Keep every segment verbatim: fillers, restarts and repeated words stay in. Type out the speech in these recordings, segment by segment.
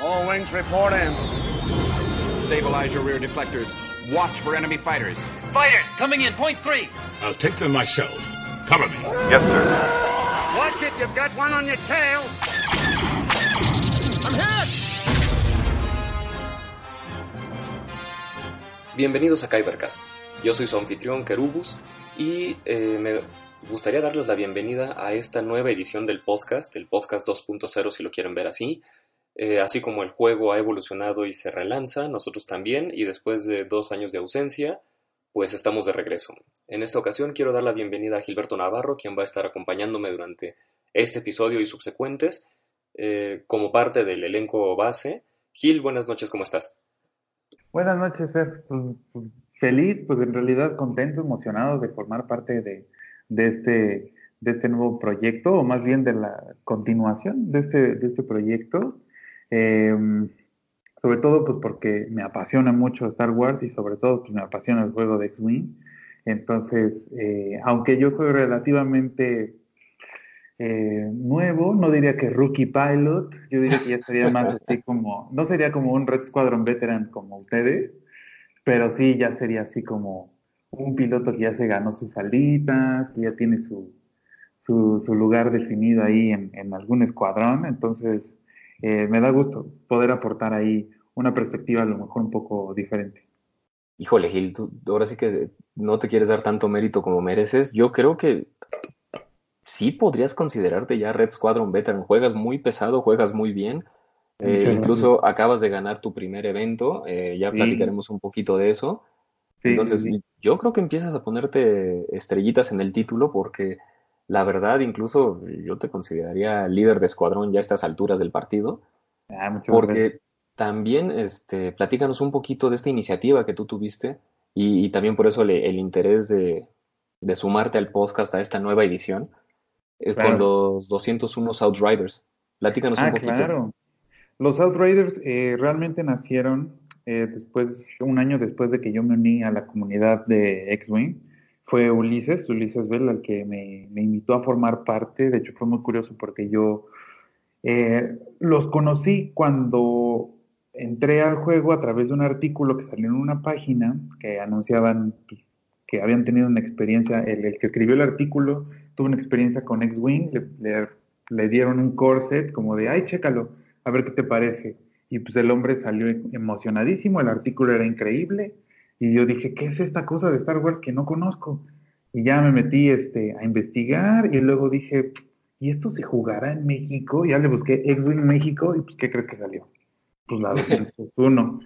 All wings report in. Stabilize your rear deflectors. Watch for enemy fighters. Fighters, coming in, point three. I'll take them myself. Cover me. Yes, sir. Watch it, you've got one on your tail. I'm hit! Bienvenidos a Kybercast. Yo soy su anfitrión, Kerubus, y eh, me... gustaría darles la bienvenida a esta nueva edición del podcast, el podcast dos punto cero si lo quieren ver así. Eh, así como el juego ha evolucionado y se relanza, nosotros también, y después de dos años de ausencia, pues estamos de regreso. En esta ocasión quiero dar la bienvenida a Gilberto Navarro, quien va a estar acompañándome durante este episodio y subsecuentes, eh, como parte del elenco base. Gil, buenas noches, ¿cómo estás? Buenas noches, Fer. Feliz, pues en realidad contento, emocionado de formar parte de... de este de este nuevo proyecto, o más bien de la continuación de este de este proyecto, eh, sobre todo pues porque me apasiona mucho Star Wars y sobre todo pues me apasiona el juego de X-Wing. Entonces, eh, aunque yo soy relativamente eh, nuevo, no diría que rookie pilot, yo diría que ya sería más así como, no sería como un Red Squadron veteran como ustedes, pero sí ya sería así como un piloto que ya se ganó sus alitas, que ya tiene su, su, su lugar definido ahí en, en algún escuadrón. Entonces, eh, me da gusto poder aportar ahí una perspectiva a lo mejor un poco diferente. Híjole, Gil, tú ahora sí que no te quieres dar tanto mérito como mereces. Yo creo que sí podrías considerarte ya Red Squadron veteran. Juegas muy pesado, juegas muy bien. Eh, incluso acabas de ganar tu primer evento. Eh, ya sí. Platicaremos un poquito de eso. Sí, Entonces, sí. yo creo que empiezas a ponerte estrellitas en el título porque, la verdad, incluso yo te consideraría líder de escuadrón ya a estas alturas del partido. Ah, mucho porque bien. También, este, platícanos un poquito de esta iniciativa que tú tuviste y, y también por eso el, el interés de, de sumarte al podcast a esta nueva edición eh, claro. con los doscientos uno Outriders. Platícanos ah, un poquito. Claro. Los Outriders eh, realmente nacieron... Eh, después, un año después de que yo me uní a la comunidad de X-Wing, fue Ulises, Ulises Bell, al que me, me invitó a formar parte. De hecho, fue muy curioso porque yo eh, los conocí cuando entré al juego a través de un artículo que salió en una página que anunciaban que, que habían tenido una experiencia. El, el que escribió el artículo tuvo una experiencia con X-Wing, le, le, le dieron un corset como de, ay, chécalo, a ver qué te parece. Y pues el hombre salió emocionadísimo, el artículo era increíble, y yo dije, ¿qué es esta cosa de Star Wars que no conozco? Y ya me metí este, a investigar, y luego dije, ¿y esto se jugará en México? Y ya le busqué X-Wing México, y pues, ¿qué crees que salió? Pues la doscientos uno.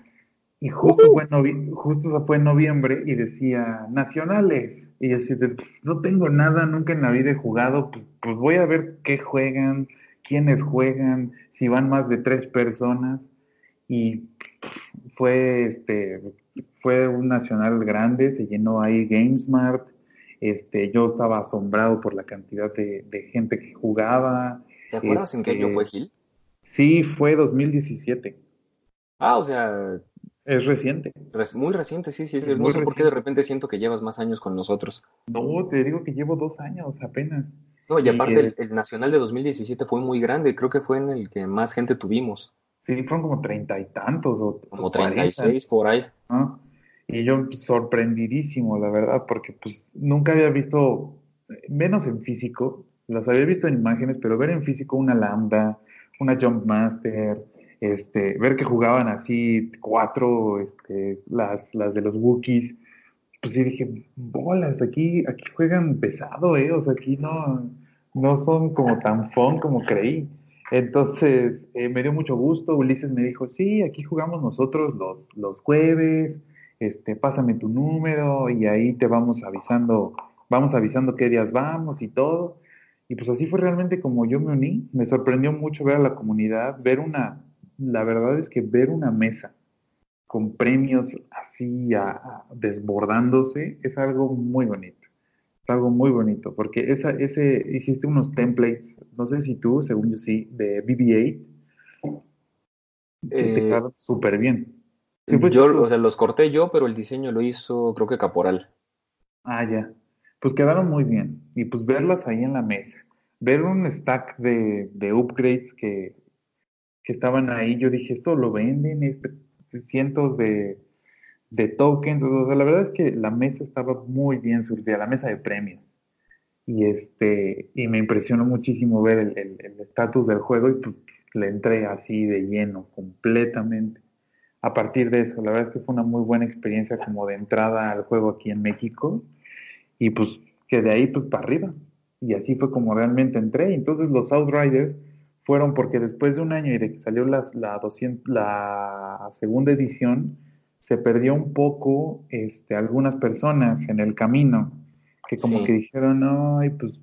Y justo, uh-huh. fue novi- justo fue en noviembre, y decía, nacionales. Y yo así, no tengo nada, nunca en la vida he jugado, pues, pues voy a ver qué juegan, quiénes juegan, si van más de tres personas. Y fue este fue un nacional grande, se llenó ahí GameSmart, este, yo estaba asombrado por la cantidad de, de gente que jugaba. ¿Te acuerdas este, en qué año fue, Gil? Sí, fue dos mil diecisiete. Ah, o sea... Es reciente. Res, muy reciente, sí, sí, es cierto. No sé por qué de repente siento que llevas más años con nosotros. No, te digo que llevo dos años apenas. No, y aparte y el, el nacional de dos mil diecisiete fue muy grande, creo que fue en el que más gente tuvimos. Sí, fueron como treinta y tantos. O, como treinta y seis por ahí. ¿No? Y yo sorprendidísimo, la verdad, porque pues nunca había visto, menos en físico, las había visto en imágenes, pero ver en físico una Lambda, una Jumpmaster, este, ver que jugaban así cuatro, este, las, las de los Wookiees, pues sí dije, bolas, aquí, aquí juegan pesado, eh, o sea, aquí no, no son como tan fun como creí. Entonces, eh, me dio mucho gusto. Ulises me dijo, sí, aquí jugamos nosotros los, los jueves, este, pásame tu número y ahí te vamos avisando, vamos avisando qué días vamos y todo. Y pues así fue realmente como yo me uní. Me sorprendió mucho ver a la comunidad, ver una, la verdad es que ver una mesa con premios así a, a, desbordándose, es algo muy bonito, es algo muy bonito, porque esa, ese, hiciste unos templates, no sé si tú, según yo sí, de B B ocho, eh, te quedaron súper bien. Sí, pues, yo, o sea, los corté yo, pero el diseño lo hizo, creo que Caporal. Ah, ya. Pues quedaron muy bien. Y pues verlas ahí en la mesa. Ver un stack de, de upgrades que, que estaban ahí. Yo dije, esto lo venden, este, cientos de, de tokens. O sea, la verdad es que la mesa estaba muy bien surtida, la mesa de premios. Y este y me impresionó muchísimo ver el estatus del juego y pues, le entré así de lleno, completamente. A partir de eso, la verdad es que fue una muy buena experiencia como de entrada al juego aquí en México, y pues que de ahí pues para arriba, y así fue como realmente entré. Entonces los Outriders fueron porque después de un año y de que salió la, la, doscientos, la segunda edición, se perdió un poco este, algunas personas en el camino, que como sí. que dijeron, ay, pues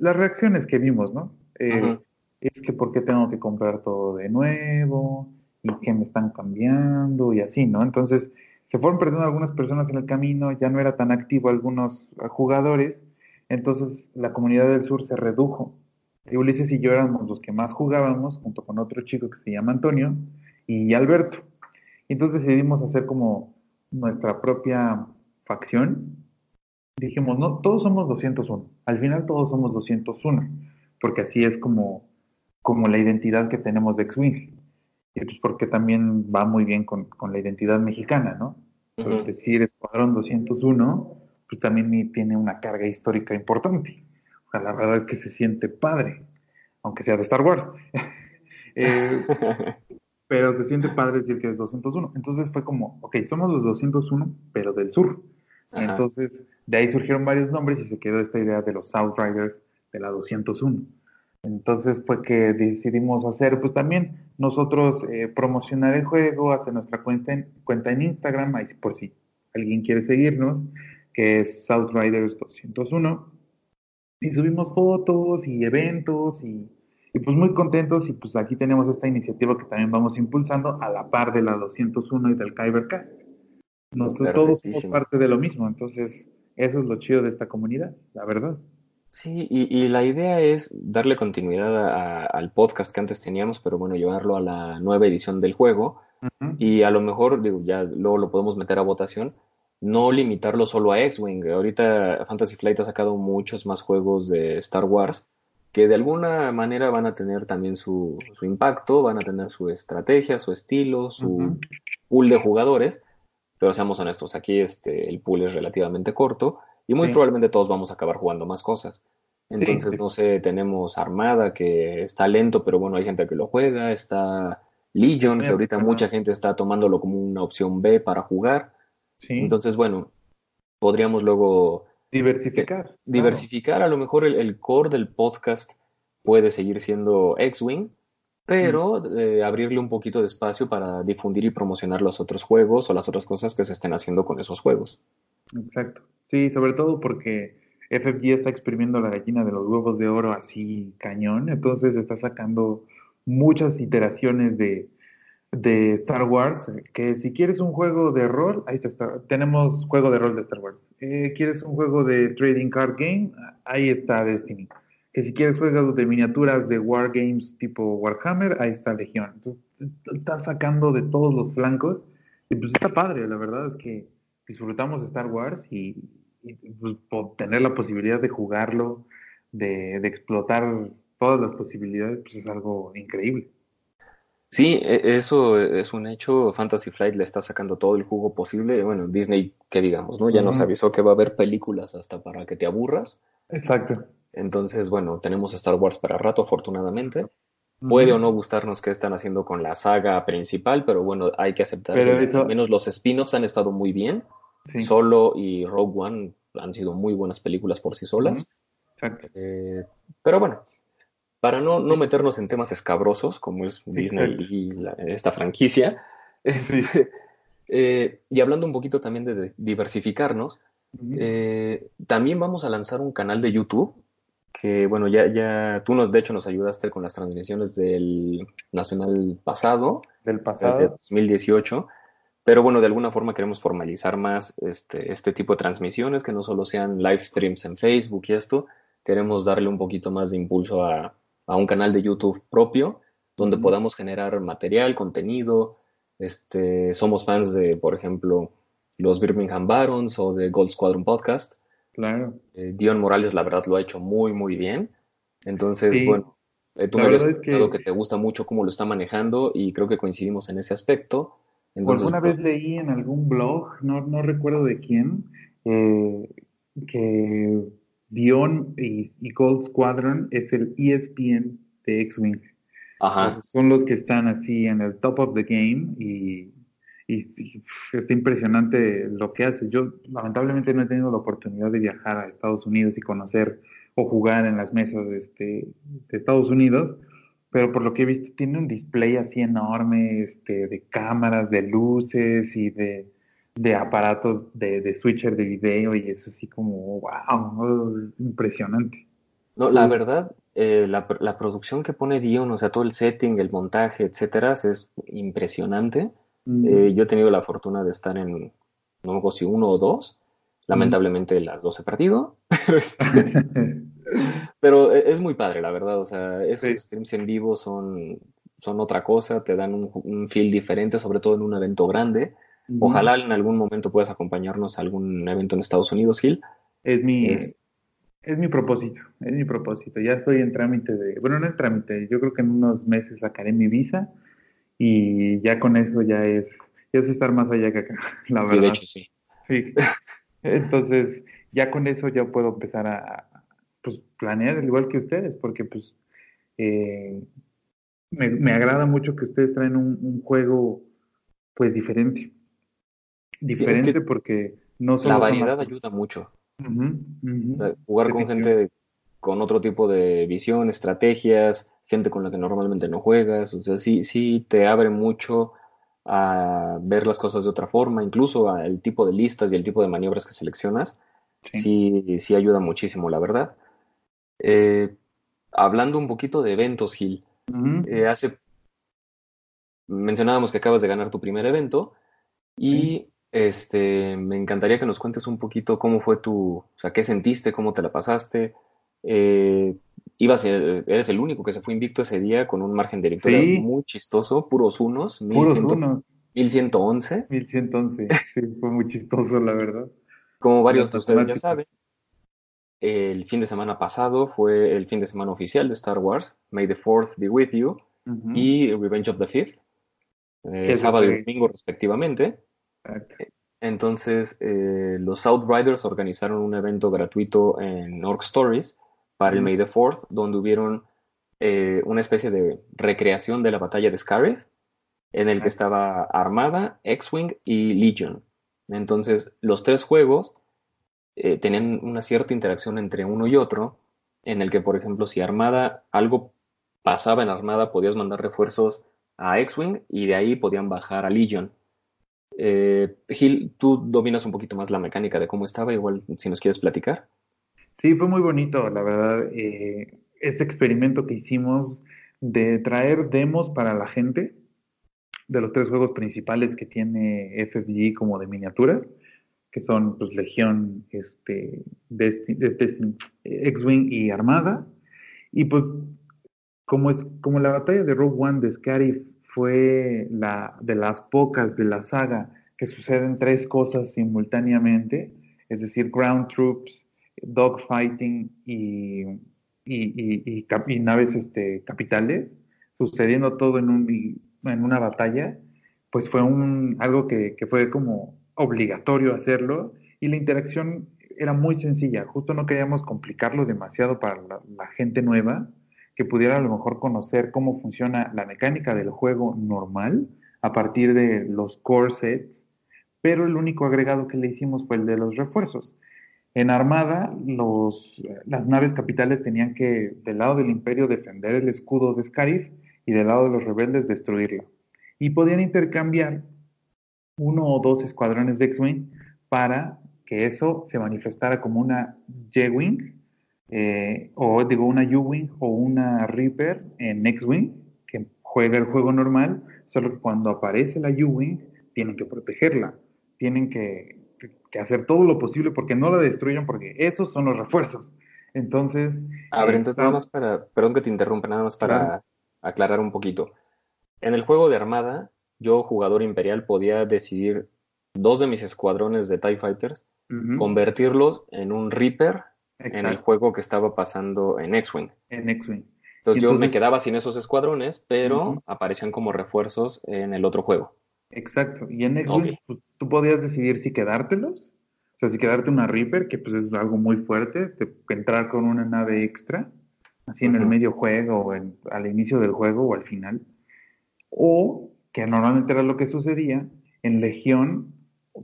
las reacciones que vimos, ¿no? Eh, es que ¿por qué tengo que comprar todo de nuevo? Y que me están cambiando, y así, ¿no? Entonces, se fueron perdiendo algunas personas en el camino, ya no era tan activo algunos jugadores, entonces la comunidad del sur se redujo. Y Ulises y yo éramos los que más jugábamos, junto con otro chico que se llama Antonio, y Alberto. Entonces decidimos hacer como nuestra propia facción. Dijimos, no, todos somos doscientos uno. Al final todos somos doscientos uno, porque así es como, como la identidad que tenemos de X-Wing. Y pues porque también va muy bien con, con la identidad mexicana, ¿no? Uh-huh. Es decir, Escuadrón doscientos uno, pues también tiene una carga histórica importante. O sea, la verdad es que se siente padre, aunque sea de Star Wars. eh, pero se siente padre decir que es doscientos uno. Entonces fue como, ok, somos los doscientos uno, pero del sur. Uh-huh. Entonces, de ahí surgieron varios nombres y se quedó esta idea de los Outriders de la doscientos uno. Entonces fue que decidimos hacer, pues también nosotros eh, promocionar el juego, hacer nuestra cuenta en, cuenta en Instagram, ahí por si alguien quiere seguirnos, que es Outriders doscientos uno, y subimos fotos y eventos, y, y pues muy contentos, y pues aquí tenemos esta iniciativa que también vamos impulsando a la par de la doscientos uno y del Kybercast. Nosotros todos somos parte de lo mismo, entonces eso es lo chido de esta comunidad, la verdad. Sí, y, y la idea es darle continuidad a, a, al podcast que antes teníamos, pero bueno, llevarlo a la nueva edición del juego. Uh-huh. Y a lo mejor, digo, ya luego lo podemos meter a votación, no limitarlo solo a X-Wing. Ahorita Fantasy Flight ha sacado muchos más juegos de Star Wars que de alguna manera van a tener también su, su impacto, van a tener su estrategia, su estilo, su uh-huh. pool de jugadores. Pero seamos honestos, aquí este, el pool es relativamente corto. Y muy sí. probablemente todos vamos a acabar jugando más cosas. Entonces, sí, sí. no sé, tenemos Armada, que está lento, pero bueno, hay gente que lo juega. Está Legion, sí, que ahorita claro. mucha gente está tomándolo como una opción B para jugar. Sí. Entonces, bueno, podríamos luego... Diversificar. Eh, diversificar, claro. A lo mejor el, el core del podcast puede seguir siendo X-Wing, pero mm. eh, abrirle un poquito de espacio para difundir y promocionar los otros juegos o las otras cosas que se estén haciendo con esos juegos. Exacto. Sí, sobre todo porque F F G está exprimiendo la gallina de los huevos de oro así cañón, entonces está sacando muchas iteraciones de, de Star Wars, que si quieres un juego de rol, ahí está, Star, tenemos juego de rol de Star Wars, eh, quieres un juego de trading card game, ahí está Destiny, que si quieres juegos de miniaturas de wargames tipo Warhammer, ahí está Legión, entonces está sacando de todos los flancos, y pues está padre, la verdad es que disfrutamos Star Wars y, y pues, tener la posibilidad de jugarlo, de, de explotar todas las posibilidades, pues es algo increíble. Sí, eso es un hecho. Fantasy Flight le está sacando todo el jugo posible. Bueno, Disney, que digamos, ¿no? Ya uh-huh. nos avisó que va a haber películas hasta para que te aburras. Exacto. Entonces, bueno, tenemos Star Wars para rato, afortunadamente. Puede o no gustarnos qué están haciendo con la saga principal, pero bueno, hay que aceptar pero que eso... al menos los spin-offs han estado muy bien. Sí. Solo y Rogue One han sido muy buenas películas por sí solas. Uh-huh. Exacto. Eh, pero bueno, para no, no meternos en temas escabrosos, como es Disney Exacto. y la, esta franquicia, sí. eh, y hablando un poquito también de, de diversificarnos, uh-huh. eh, también vamos a lanzar un canal de YouTube que bueno, ya, ya tú nos, de hecho nos ayudaste con las transmisiones del Nacional pasado, del pasado, de dos mil dieciocho, pero bueno, de alguna forma queremos formalizar más este, este tipo de transmisiones, que no solo sean live streams en Facebook y esto, queremos darle un poquito más de impulso a, a un canal de YouTube propio, donde mm. podamos generar material, contenido. Este, somos fans de, por ejemplo, los Birmingham Barons o de Gold Squadron Podcast. Claro. Eh, Dion Morales, la verdad, lo ha hecho muy, muy bien. Entonces, sí. bueno, eh, tú la me habías comentado que... que te gusta mucho cómo lo está manejando y creo que coincidimos en ese aspecto. Entonces, alguna vez leí en algún blog, no, no recuerdo de quién, eh, que Dion y, y Gold Squadron es el E S P N de X-Wing. Ajá. Pues son los que están así en el top of the game y... Y, y está impresionante lo que hace. Yo lamentablemente no he tenido la oportunidad de viajar a Estados Unidos y conocer o jugar en las mesas de, este, de Estados Unidos, pero por lo que he visto tiene un display así enorme este, de cámaras, de luces y de, de aparatos de, de switcher de video, y es así como wow, es impresionante. No, la verdad, eh, la, la producción que pone Dion, o sea, todo el setting, el montaje, etcétera, es impresionante. Mm. Eh, yo he tenido la fortuna de estar en, no sé si uno o dos, lamentablemente mm. las dos he perdido, pero, este, pero es muy padre, la verdad, o sea, esos sí. streams en vivo son, son otra cosa, te dan un, un feel diferente, sobre todo en un evento grande. Mm. Ojalá en algún momento puedas acompañarnos a algún evento en Estados Unidos, Gil. Es mi... Es... Es mi propósito, es mi propósito. Ya estoy en trámite de... Bueno, no en trámite, yo creo que en unos meses sacaré mi visa. Y ya con eso ya es, ya es estar más allá que acá, la verdad. Sí, de hecho, sí. Sí. Entonces, ya con eso ya puedo empezar a pues, planear, al igual que ustedes, porque pues eh, me, me agrada mucho que ustedes traen un, un juego pues diferente. Diferente sí, es que porque no solo... La variedad más... ayuda mucho. Uh-huh, uh-huh. O sea, jugar con gente de, con otro tipo de visión, estrategias... gente con la que normalmente no juegas, o sea, sí, sí te abre mucho a ver las cosas de otra forma, incluso al tipo de listas y el tipo de maniobras que seleccionas, sí, sí, sí ayuda muchísimo, la verdad. Eh, hablando un poquito de eventos, Gil, uh-huh. eh, hace mencionábamos que acabas de ganar tu primer evento y uh-huh. este, me encantaría que nos cuentes un poquito cómo fue tu, o sea, qué sentiste, cómo te la pasaste. Eh, ibas, eres el único que se fue invicto ese día con un margen de victoria sí. muy chistoso, puros unos, puros unos. mil ciento once. mil ciento once, sí, fue muy chistoso, la verdad. Como varios de ustedes ya saben, el fin de semana pasado fue el fin de semana oficial de Star Wars, May the fourth be with you, uh-huh. y Revenge of the fifth, eh, sábado y domingo respectivamente. Exacto. Entonces, eh, los Outriders organizaron un evento gratuito en Orc Stories para el May the fourth, donde hubieron eh, una especie de recreación de la batalla de Scarif, en el que estaba Armada, X-Wing y Legion. Entonces, los tres juegos eh, tenían una cierta interacción entre uno y otro, en el que, por ejemplo, si Armada, algo pasaba en Armada, podías mandar refuerzos a X-Wing y de ahí podían bajar a Legion. Eh, Gil, tú dominas un poquito más la mecánica de cómo estaba, igual si nos quieres platicar. Sí, fue muy bonito, la verdad, eh, este experimento que hicimos de traer demos para la gente de los tres juegos principales que tiene F F G como de miniaturas, que son pues, Legión, este, Desti- Desti- X-Wing y Armada. Y pues como, es, como la batalla de Rogue One de Scarif fue la de las pocas de la saga que suceden tres cosas simultáneamente, es decir, ground troops, dogfighting y, y, y, y, cap- y naves este, capitales, sucediendo todo en, un, en una batalla, pues fue un, algo que, que fue como obligatorio hacerlo, y la interacción era muy sencilla, justo no queríamos complicarlo demasiado para la, la gente nueva, que pudiera a lo mejor conocer cómo funciona la mecánica del juego normal a partir de los core sets, pero el único agregado que le hicimos fue el de los refuerzos. En Armada, los, las naves capitales tenían que, del lado del Imperio, defender el escudo de Scarif y del lado de los rebeldes, destruirlo. Y podían intercambiar uno o dos escuadrones de X-Wing para que eso se manifestara como una Y-Wing eh, o digo una U-Wing o una Reaper en X-Wing, que juega el juego normal, solo que cuando aparece la U-Wing tienen que protegerla, tienen que, que hacer todo lo posible porque no la destruyan, porque esos son los refuerzos. Entonces... A ver, entonces está... nada más para... Perdón que te interrumpa, nada más para claro. aclarar un poquito. En el juego de Armada, yo, jugador imperial, podía decidir dos de mis escuadrones de TIE Fighters, uh-huh. convertirlos en un Reaper. Exacto. En el juego que estaba pasando en X-Wing. En X-Wing. Entonces, entonces yo me quedaba sin esos escuadrones, pero uh-huh. aparecían como refuerzos en el otro juego. Exacto. Y en X-Wing okay. pues, tú podías decidir si quedártelos. O sea, si quedarte una Reaper, que pues es algo muy fuerte, te, entrar con una nave extra, así uh-huh. en el medio juego, o en, al inicio del juego, o al final. O, que normalmente era lo que sucedía, en Legión,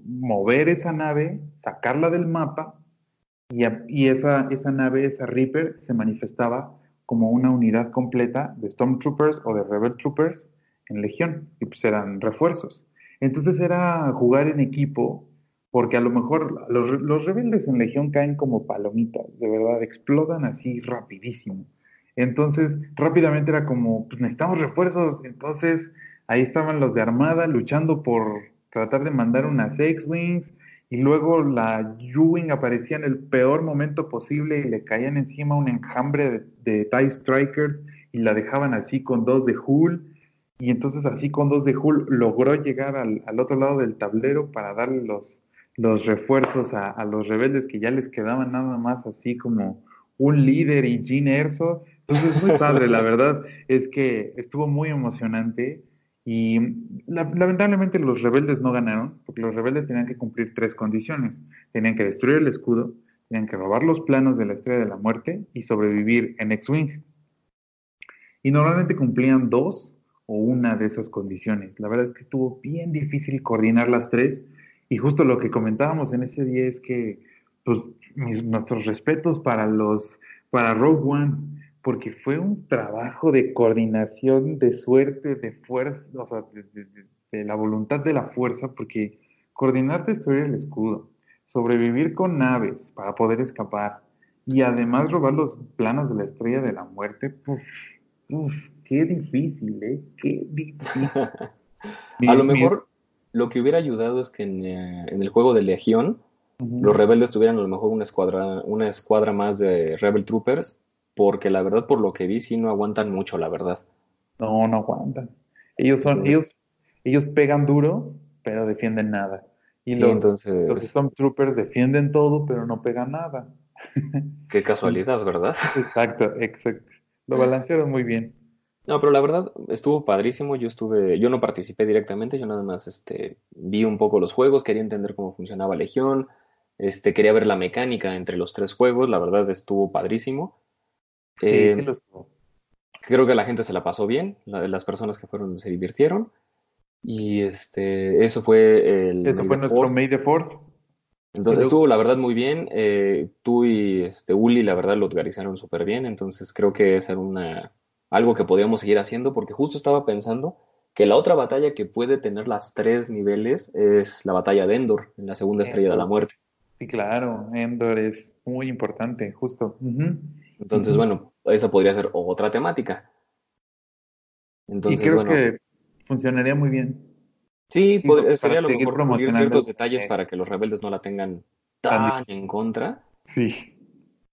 mover esa nave, sacarla del mapa, y, a, y esa, esa nave, esa Reaper, se manifestaba como una unidad completa de Stormtroopers o de Rebel Troopers en Legión, y pues eran refuerzos. Entonces era jugar en equipo, porque a lo mejor los, los rebeldes en Legión caen como palomitas, de verdad, explodan así rapidísimo. Entonces, rápidamente era como, pues necesitamos refuerzos. Entonces, ahí estaban los de Armada luchando por tratar de mandar unas X-Wings. Y luego la U-Wing aparecía en el peor momento posible y le caían encima un enjambre de, de TIE Strikers. Y la dejaban así con dos de Hull. Y entonces, así con dos de Hull, logró llegar al, al otro lado del tablero para darle los, los refuerzos a, a los rebeldes que ya les quedaban nada más así como un líder y Jean Erso. Entonces, muy padre, la verdad es que estuvo muy emocionante y la, lamentablemente los rebeldes no ganaron, porque los rebeldes tenían que cumplir tres condiciones. Tenían que destruir el escudo, tenían que robar los planos de la Estrella de la Muerte y sobrevivir en X-Wing. Y normalmente cumplían dos o una de esas condiciones. La verdad es que estuvo bien difícil coordinar las tres y justo lo que comentábamos en ese día es que pues, mis, nuestros respetos para, los, para Rogue One, porque fue un trabajo de coordinación, de suerte, de fuerza, o sea, de, de, de la voluntad de la fuerza, porque coordinar destruir el escudo, sobrevivir con naves para poder escapar, y además robar los planos de la Estrella de la Muerte, uf, uf, qué difícil, ¿eh? Qué difícil. A lo mejor lo que hubiera ayudado es que en, eh, en el juego de Legión, uh-huh. los rebeldes tuvieran a lo mejor una escuadra, una escuadra más de Rebel Troopers, porque la verdad, por lo que vi, sí no aguantan mucho, la verdad. No, no aguantan. Ellos son entonces, ellos, ellos pegan duro, pero defienden nada. Y sí, los, entonces... los Stormtroopers defienden todo, pero no pegan nada. Qué casualidad, ¿verdad? Exacto, exacto. Lo balancearon muy bien. No, pero la verdad, estuvo padrísimo. Yo estuve, yo no participé directamente, yo nada más este, vi un poco los juegos, quería entender cómo funcionaba Legión, este, quería ver la mecánica entre los tres juegos, la verdad estuvo padrísimo. Eh, sí, sí lo... Creo que la gente se la pasó bien, la, las personas que fueron se divirtieron y este eso fue el eso May fue the nuestro Fourth. May the Fourth. Entonces sí, estuvo la verdad muy bien, eh, tú y este Uli la verdad lo organizaron súper bien, entonces creo que es una algo que podíamos seguir haciendo porque justo estaba pensando que la otra batalla que puede tener las tres niveles es la batalla de Endor en la segunda Endor. Estrella de la Muerte. Sí, claro, Endor es muy importante, justo. Uh-huh. Entonces, bueno, esa podría ser otra temática. Entonces, y creo bueno, que funcionaría muy bien. Sí, podría, sería a lo mejor promover ciertos detalles para que los rebeldes no la tengan tan en contra. Sí.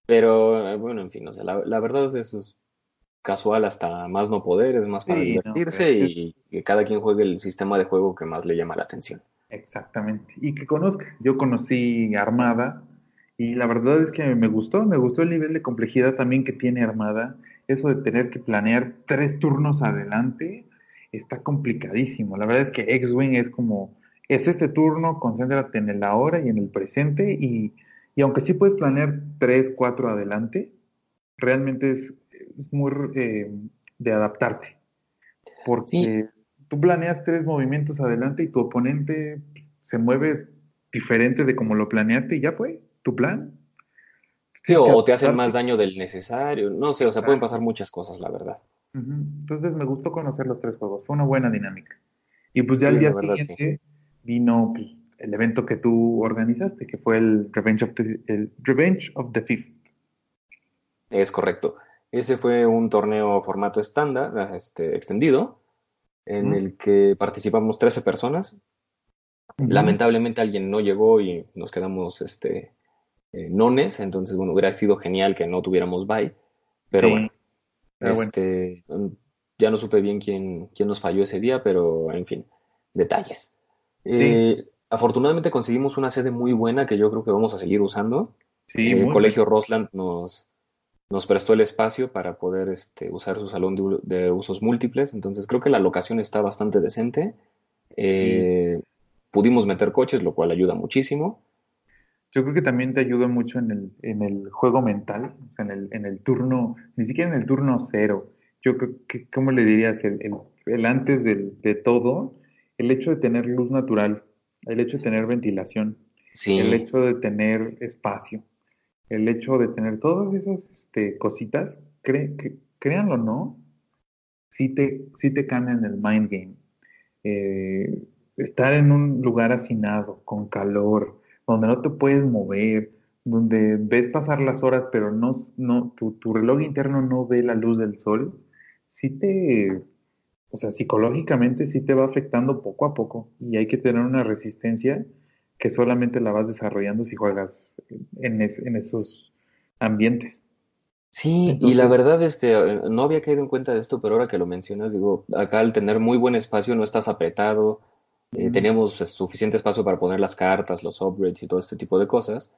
Pero, bueno, en fin, o sea, la, la verdad eso es casual hasta más no poder, es más para sí, divertirse no, y que cada quien juegue el sistema de juego que más le llama la atención. Exactamente. Y que conozca. Yo conocí Armada. Y la verdad es que me gustó, me gustó el nivel de complejidad también que tiene Armada. Eso de tener que planear tres turnos adelante está complicadísimo. La verdad es que X-Wing es como, es este turno, concéntrate en el ahora y en el presente. Y, y aunque sí puedes planear tres, cuatro adelante, realmente es, es muy eh, de adaptarte. Porque sí. Tú planeas tres movimientos adelante y tu oponente se mueve diferente de como lo planeaste y ya fue. ¿Tu plan? Sí, o, o te hacen más daño del necesario. No sé, o sea, pueden pasar muchas cosas, la verdad. Uh-huh. Entonces me gustó conocer los tres juegos. Fue una buena dinámica. Y pues ya sí, al día verdad, siguiente sí. vino pues, el evento que tú organizaste, que fue el Revenge of the, el Revenge of the Fifth. Es correcto. Ese fue un torneo formato estándar, este, extendido, en mm. el que participamos trece personas. Mm. Lamentablemente alguien no llegó y nos quedamos este, eh, nones, entonces, bueno, hubiera sido genial que no tuviéramos bye, pero sí. bueno, pero este, bueno. Ya no supe bien quién, quién nos falló ese día, pero, en fin, detalles. Sí. Eh, afortunadamente conseguimos una sede muy buena que yo creo que vamos a seguir usando. Sí, el Colegio bien. Rosland nos... nos prestó el espacio para poder este, usar su salón de, de usos múltiples. Entonces creo que la locación está bastante decente. Eh, sí. Pudimos meter coches, lo cual ayuda muchísimo. Yo creo que también te ayuda mucho en el, en el juego mental, en el, en el turno, ni siquiera en el turno cero. Yo creo que, ¿cómo le dirías? El, el, el antes de, de todo, el hecho de tener luz natural, el hecho de tener ventilación, sí. el hecho de tener espacio. El hecho de tener todas esas este, cositas, cre, que, créanlo o no, sí te, sí te cambian el mind game. Eh, estar en un lugar hacinado, con calor, donde no te puedes mover, donde ves pasar las horas, pero no, no tu, tu reloj interno no ve la luz del sol, sí te, o sea, psicológicamente sí te va afectando poco a poco y hay que tener una resistencia que solamente la vas desarrollando si juegas en, es, en esos ambientes. Sí, entonces, y la verdad, este, no había caído en cuenta de esto, pero ahora que lo mencionas, digo, acá al tener muy buen espacio no estás apretado, eh, mm. teníamos suficiente espacio para poner las cartas, los upgrades y todo este tipo de cosas,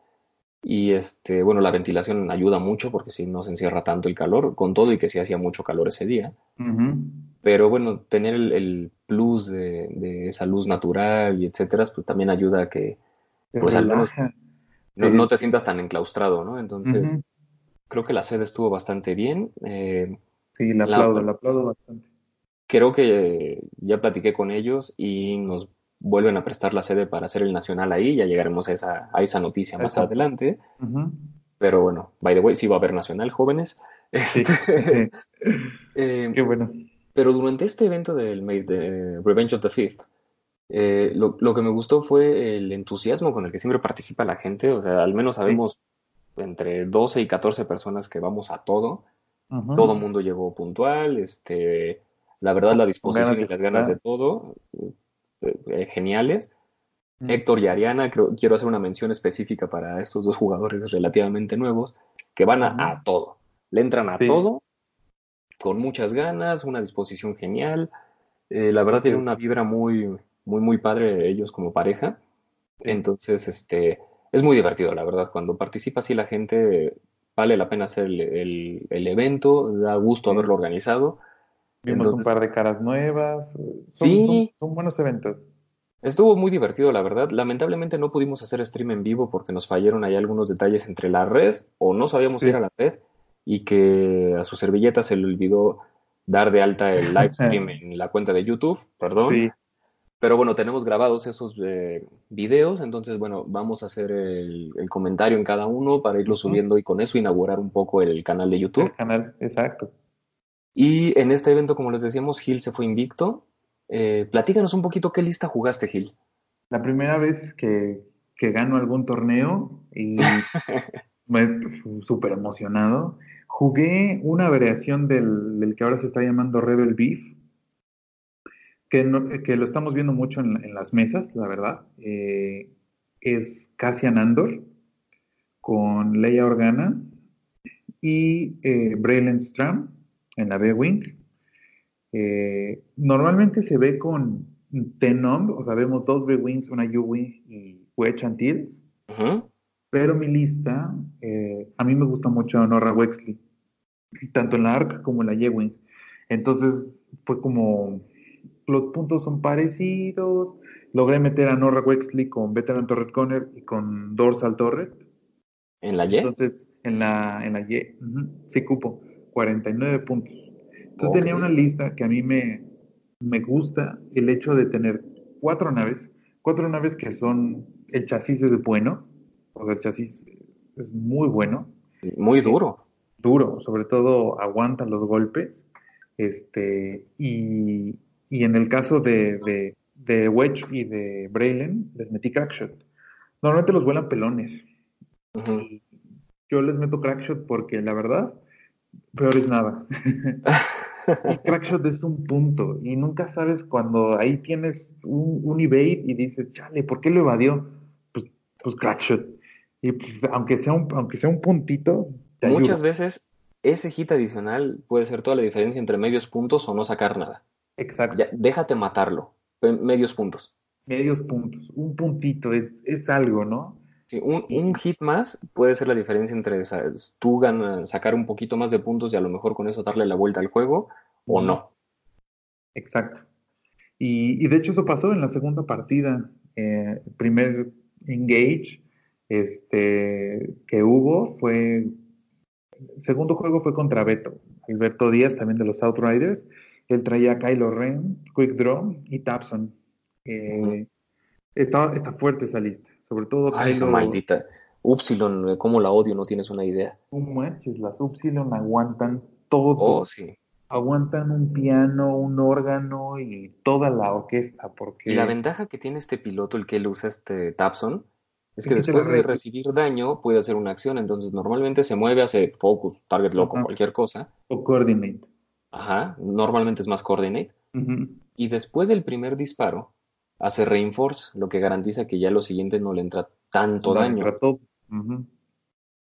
y este, bueno, la ventilación ayuda mucho porque sí no se encierra tanto el calor, con todo y que sí hacía mucho calor ese día. Mm-hmm. Pero bueno, tener el, el plus de, de esa luz natural y etcétera, pues también ayuda a que pues, al menos, no, no te sientas tan enclaustrado, ¿no? Entonces, uh-huh. creo que la sede estuvo bastante bien. Eh, sí, la aplaudo, la, la aplaudo bastante. Creo que ya platiqué con ellos y nos vuelven a prestar la sede para hacer el nacional ahí, ya llegaremos a esa, a esa noticia más Exacto. adelante. Uh-huh. Pero bueno, by the way, sí va a haber nacional, jóvenes. Sí, este, sí. Eh, qué bueno. Pero durante este evento del de Revenge of the Fifth, eh, lo, lo que me gustó fue el entusiasmo con el que siempre participa la gente. O sea, al menos sabemos sí. entre doce y catorce personas que vamos a todo. Uh-huh. Todo el mundo llegó puntual. Este, la verdad, la disposición Gánate. y las ganas de todo, eh, eh, geniales. Uh-huh. Héctor y Ariana, creo, quiero hacer una mención específica para estos dos jugadores relativamente nuevos, que van a, uh-huh. a todo. Le entran a sí. todo. Con muchas ganas, una disposición genial. Eh, la verdad, tienen una vibra muy, muy, muy padre ellos como pareja. Entonces, este, es muy divertido, la verdad. Cuando participa así la gente, vale la pena hacer el, el, el evento, da gusto sí. haberlo organizado. Vimos Entonces, un par de caras nuevas. Son, sí. Son, son buenos eventos. Estuvo muy divertido, la verdad. Lamentablemente no pudimos hacer stream en vivo porque nos fallaron ahí algunos detalles entre la red o no sabíamos sí. ir a la red. Y que a su servilleta se le olvidó dar de alta el live stream en la cuenta de YouTube, perdón. Sí. Pero bueno, tenemos grabados esos eh, videos, entonces bueno, vamos a hacer el, el comentario en cada uno para irlo subiendo uh-huh. y con eso inaugurar un poco el canal de YouTube. El canal, exacto. Y en este evento, como les decíamos, Gil se fue invicto. Eh, platícanos un poquito qué lista jugaste, Gil. La primera vez que, que gano algún torneo y súper emocionado. Jugué una variación del, del que ahora se está llamando Rebel Beef, que, no, que lo estamos viendo mucho en, en las mesas, la verdad. Eh, es Cassian Andor, con Leia Organa y eh, Braylon Stram en la B-Wing. Eh, normalmente se ve con Tenom, o sea, vemos dos B-Wings, una U-Wing y Wedge Antilles. Ajá. Pero mi lista, eh, a mí me gusta mucho Nora Wexley, tanto en la A R C como en la Y-Wing. Entonces, fue como, los puntos son parecidos. Logré meter a Nora Wexley con Veteran Turret Gunner y con Dorsal Turret. ¿En la Y? Entonces, en la, en la Y, uh-huh, sí cupo, cuarenta y nueve puntos. Entonces, okay. tenía una lista que a mí me, me gusta el hecho de tener cuatro naves. Cuatro naves que son, el chasis es bueno. O sea, el chasis es muy bueno. Muy duro. Eh, duro, sobre todo aguanta los golpes. Este, y, y en el caso de, de, de Wedge y de Braylon, les metí Crackshot. Normalmente los vuelan pelones. Uh-huh. Yo les meto Crackshot porque la verdad Peor es nada. El crackshot es un punto y nunca sabes cuando ahí tienes un, un evade y dices, chale, ¿por qué lo evadió? Pues, pues crackshot. Y pues, aunque sea un, aunque sea un puntito, te ayuda. Muchas veces ese hit adicional puede ser toda la diferencia entre medios puntos o no sacar nada. Exacto. Ya, déjate matarlo. Medios puntos. Medios puntos. Un puntito es, es algo, ¿no? Sí, un, un hit más puede ser la diferencia entre, ¿sabes?, tú ganas, sacar un poquito más de puntos y a lo mejor con eso darle la vuelta al juego o no. Exacto. Y, y de hecho eso pasó en la segunda partida. Eh, el primer engage este, que hubo fue... El segundo juego fue contra Beto. Alberto Díaz, también de los Outriders. Él traía a Kylo Ren, Quick Draw y Tapson. Eh, uh-huh. está, está fuerte esa lista. Sobre todo... Ay, esa maldita. Upsilon, cómo la odio, no tienes una idea. No manches, las Upsilon aguantan todo. Oh, sí. Aguantan un piano, un órgano y toda la orquesta. Porque... Y la ventaja que tiene este piloto, el que él usa, este Tapson, es que después de recibir daño puede hacer una acción. Entonces normalmente se mueve, hace focus, target lock, uh-huh, cualquier cosa. O coordinate. Ajá, normalmente es más coordinate. Uh-huh. Y después del primer disparo, hace Reinforce, lo que garantiza que ya lo siguiente no le entra tanto no daño. Entra todo. Uh-huh.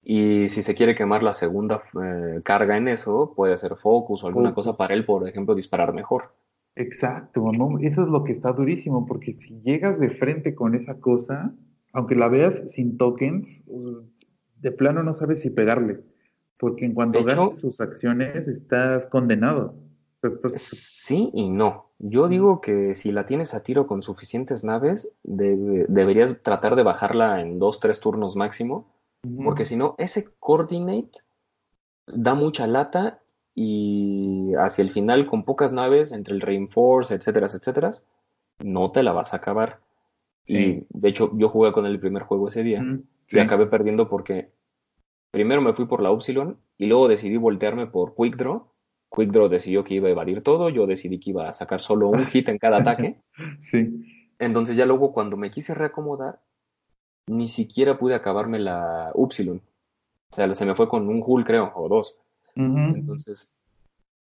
Y si se quiere quemar la segunda eh, carga en eso, puede hacer focus o alguna uh-huh cosa para él, por ejemplo, disparar mejor. Exacto, ¿no? Eso es lo que está durísimo, porque si llegas de frente con esa cosa, aunque la veas sin tokens, de plano no sabes si pegarle, porque en cuanto gastes sus acciones estás condenado. Sí y no. Yo digo que si la tienes a tiro con suficientes naves, de, deberías tratar de bajarla en dos, tres turnos máximo, uh-huh, porque si no, ese coordinate da mucha lata y hacia el final, con pocas naves, entre el Reinforce, etcétera, etcétera, no te la vas a acabar. Sí. Y de hecho, yo jugué con el primer juego ese día, uh-huh, sí, y acabé perdiendo porque primero me fui por la Upsilon y luego decidí voltearme por Quick Draw. Quick Draw decidió que iba a evadir todo, yo decidí que iba a sacar solo un hit en cada ataque. Sí. Entonces ya luego cuando me quise reacomodar, ni siquiera pude acabarme la Upsilon. O sea, se me fue con un hull, creo, o dos. Uh-huh. Entonces,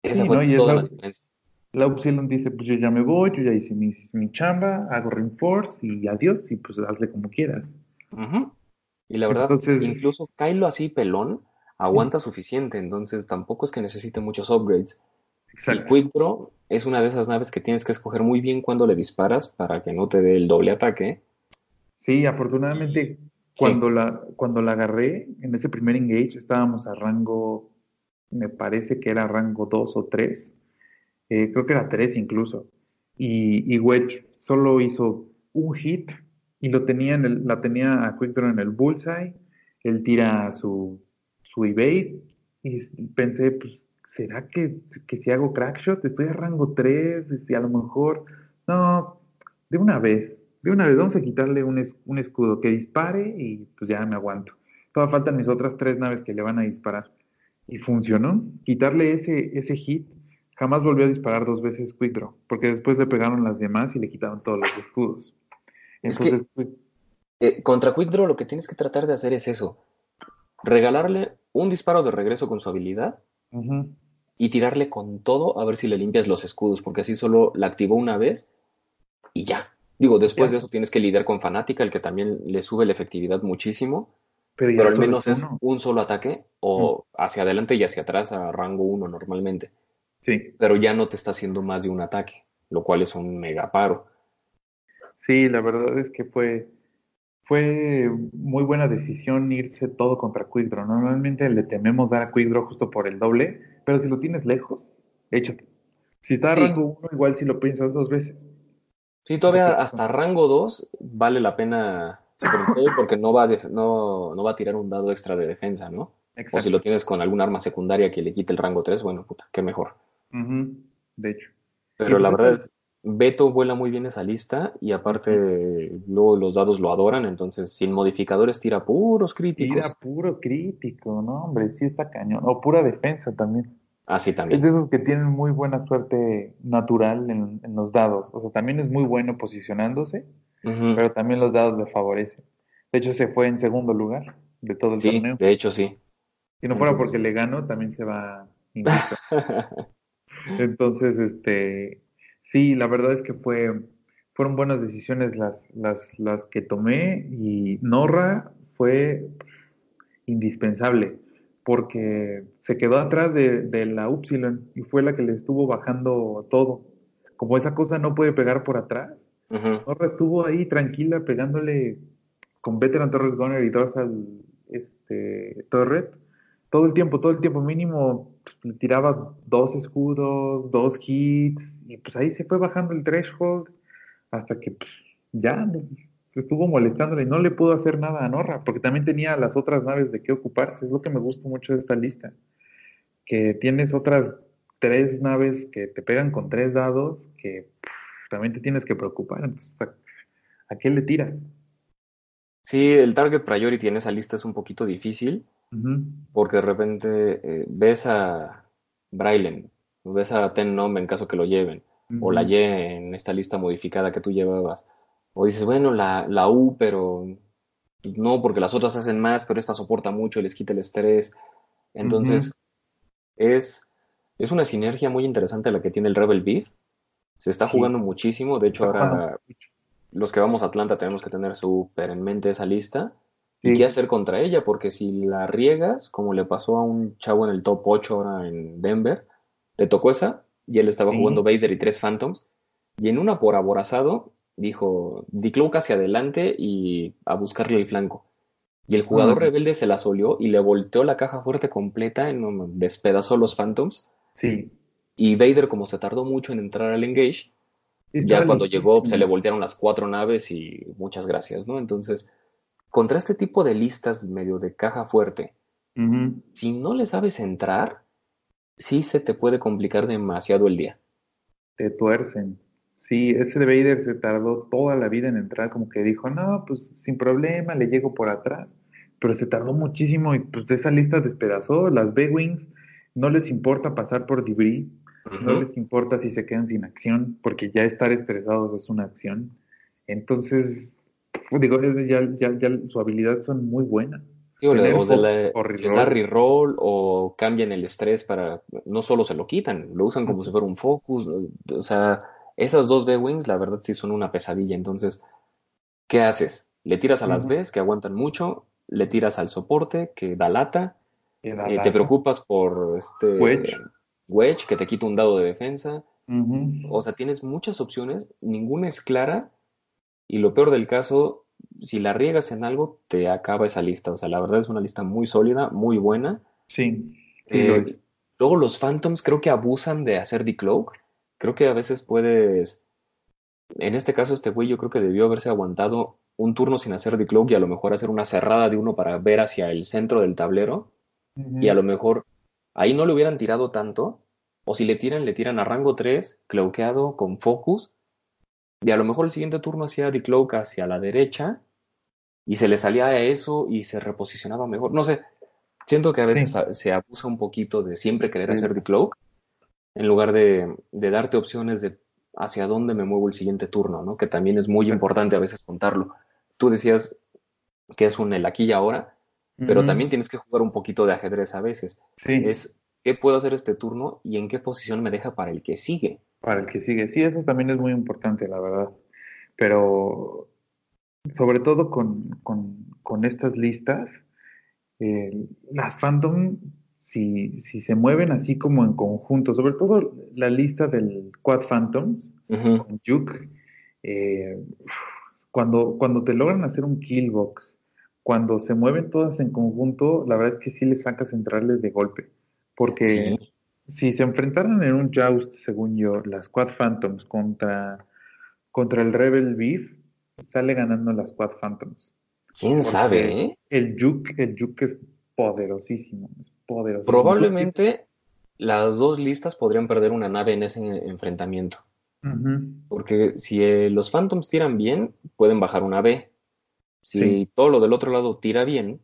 esa sí, fue no, toda la, la diferencia. La Upsilon dice, pues yo ya me voy, yo ya hice mi, mi chamba, hago Reinforce y adiós, y pues hazle como quieras. Uh-huh. Y la verdad, entonces... incluso Kylo así pelón aguanta suficiente, entonces tampoco es que necesite muchos upgrades. Exacto. El Quick Draw es una de esas naves que tienes que escoger muy bien cuando le disparas para que no te dé el doble ataque. Sí, afortunadamente y... cuando, sí. La, cuando la agarré, en ese primer engage estábamos a rango, me parece que era rango dos o tres, eh, creo que era tres incluso, y, y Wedge solo hizo un hit y lo tenía en el, la tenía a Quick Draw en el bullseye, él tira su... su evade, y pensé, pues, ¿será que, que si hago crackshot estoy a rango tres? Y si a lo mejor, no, de una vez, de una vez, vamos a quitarle un, es, un escudo que dispare y pues ya me aguanto. Todavía faltan mis otras tres naves que le van a disparar. Y funcionó. Quitarle ese, ese hit, jamás volvió a disparar dos veces Quick Draw, porque después le pegaron las demás y le quitaron todos los escudos. Entonces, es que, eh, contra Quick Draw lo que tienes que tratar de hacer es eso. Regalarle un disparo de regreso con su habilidad, uh-huh, y tirarle con todo a ver si le limpias los escudos, porque así solo la activó una vez y ya. Digo, después ya de eso tienes que lidiar con Fanática, el que también le sube la efectividad muchísimo, pero, pero al menos es uno. Un solo ataque o uh-huh hacia adelante y hacia atrás a rango uno normalmente. Sí. Pero ya no te está haciendo más de un ataque, lo cual es un mega paro. Sí, la verdad es que fue... Fue muy buena decisión irse todo contra Quick Draw. Normalmente le tememos dar a Quick Draw justo por el doble, pero si lo tienes lejos, échate. Si está a sí. rango uno, igual si lo piensas dos veces. Sí, todavía porque hasta rango dos vale la pena, porque no va, def- no, no va a tirar un dado extra de defensa, ¿no? Exacto. O si lo tienes con algún arma secundaria que le quite el rango tres, bueno, puta, qué mejor. Uh-huh. De hecho. Pero la verdad... Es... Beto vuela muy bien esa lista y aparte sí. luego los dados lo adoran, entonces sin modificadores tira puros críticos. Tira puro crítico, no hombre, sí está cañón. O pura defensa también. Ah, sí, también. Es de esos que tienen muy buena suerte natural en, en los dados. O sea, también es muy bueno posicionándose, uh-huh, pero también los dados le favorecen. De hecho, se fue en segundo lugar de todo el sí, torneo. Sí, de hecho sí. Si no fuera porque le gano, también se va invicto. Entonces, este, sí, la verdad es que fue, fueron buenas decisiones las, las, las que tomé, y Nora fue indispensable porque se quedó atrás de, de la Upsilon y fue la que le estuvo bajando todo. Como esa cosa no puede pegar por atrás, uh-huh. Nora estuvo ahí tranquila pegándole con Veteran Torres Gunner y Dorsal este, Turret todo el tiempo, todo el tiempo mínimo, pues, le tiraba dos escudos, dos hits, y pues ahí se fue bajando el threshold hasta que pues, ya estuvo molestándole y no le pudo hacer nada a Nora, porque también tenía las otras naves de qué ocuparse. Es lo que me gusta mucho de esta lista, que tienes otras tres naves que te pegan con tres dados, que pff, también te tienes que preocupar. Entonces, ¿a, a qué le tiras? Sí, el target priority en esa lista es un poquito difícil, uh-huh. porque de repente eh, ves a Brailen, ves a Ten Nom en caso que lo lleven, uh-huh. o la Y en esta lista modificada que tú llevabas, o dices, bueno, la, la U, pero no, porque las otras hacen más, pero esta soporta mucho, les quita el estrés. Entonces, uh-huh. es... Es una sinergia muy interesante la que tiene el Rebel Beef. Se está jugando sí. muchísimo. De hecho, ahora los que vamos a Atlanta tenemos que tener súper en mente esa lista. Sí. Y qué hacer contra ella, porque si la riegas, como le pasó a un chavo en el top ocho ahora en Denver, le tocó esa, y él estaba sí. jugando Vader y tres Phantoms. Y en una por aborazado, dijo, Dicloak hacia adelante y a buscarle el flanco. Y el jugador uh-huh. rebelde se la solió y le volteó la caja fuerte completa, en, despedazó los Phantoms. Sí. Y Vader, como se tardó mucho en entrar al engage, Está ya cuando el... llegó se le voltearon las cuatro naves y muchas gracias, ¿no? Entonces, contra este tipo de listas medio de caja fuerte, uh-huh. si no le sabes entrar, sí se te puede complicar demasiado el día. Te tuercen. Sí, ese de Vader se tardó toda la vida en entrar, como que dijo, no, pues sin problema, le llego por atrás. Pero se tardó muchísimo y pues esa lista despedazó. Las B-Wings no les importa pasar por debris, uh-huh. no les importa si se quedan sin acción, porque ya estar estresados es una acción. Entonces, digo, ya, ya, ya su habilidad son muy buenas. Sí, o le, o sea, le, o les da reroll o cambian el estrés para... No solo se lo quitan, lo usan como uh-huh. si fuera un focus. O sea, esas dos B-Wings, la verdad, sí son una pesadilla. Entonces, ¿qué haces? Le tiras a las uh-huh. Bs, que aguantan mucho, le tiras al soporte, que da lata, Eh, te preocupas por este Wedge. Wedge, que te quita un dado de defensa. Uh-huh. O sea, tienes muchas opciones, ninguna es clara, y lo peor del caso, si la riegas en algo, te acaba esa lista. O sea, la verdad es una lista muy sólida, muy buena. Sí. sí eh, lo luego los Phantoms creo que abusan de hacer Decloak. Creo que a veces puedes... En este caso, este güey yo creo que debió haberse aguantado un turno sin hacer Decloak y a lo mejor hacer una cerrada de uno para ver hacia el centro del tablero. Y a lo mejor ahí no le hubieran tirado tanto, o si le tiran, le tiran a rango tres, cloqueado con focus, y a lo mejor el siguiente turno hacía Decloak hacia la derecha, y se le salía a eso y se reposicionaba mejor. No sé, siento que a veces sí. se abusa un poquito de siempre querer sí. hacer Decloak, en lugar de, de darte opciones de hacia dónde me muevo el siguiente turno, ¿no? Que también es muy importante a veces contarlo. Tú decías que es un el aquí y ahora, pero uh-huh. también tienes que jugar un poquito de ajedrez a veces. Sí. Es, ¿qué puedo hacer este turno y en qué posición me deja para el que sigue? Para el que sigue. Sí, eso también es muy importante, la verdad. Pero, sobre todo con, con, con estas listas, eh, las Phantom, si, si se mueven así como en conjunto, sobre todo la lista del Quad Phantoms, uh-huh. con Juke, eh, cuando, cuando te logran hacer un killbox, cuando se mueven todas en conjunto, la verdad es que sí les sacas centrales de golpe. Porque sí. si se enfrentaran en un joust, según yo, las Quad Phantoms contra, contra el Rebel Beef, sale ganando las Quad Phantoms. ¿Quién porque sabe? ¿eh? El Juke, el Juke es poderosísimo, es poderosísimo. Probablemente las dos listas podrían perder una nave en ese enfrentamiento. Uh-huh. Porque si eh, los Phantoms tiran bien, pueden bajar una B. Si sí. todo lo del otro lado tira bien,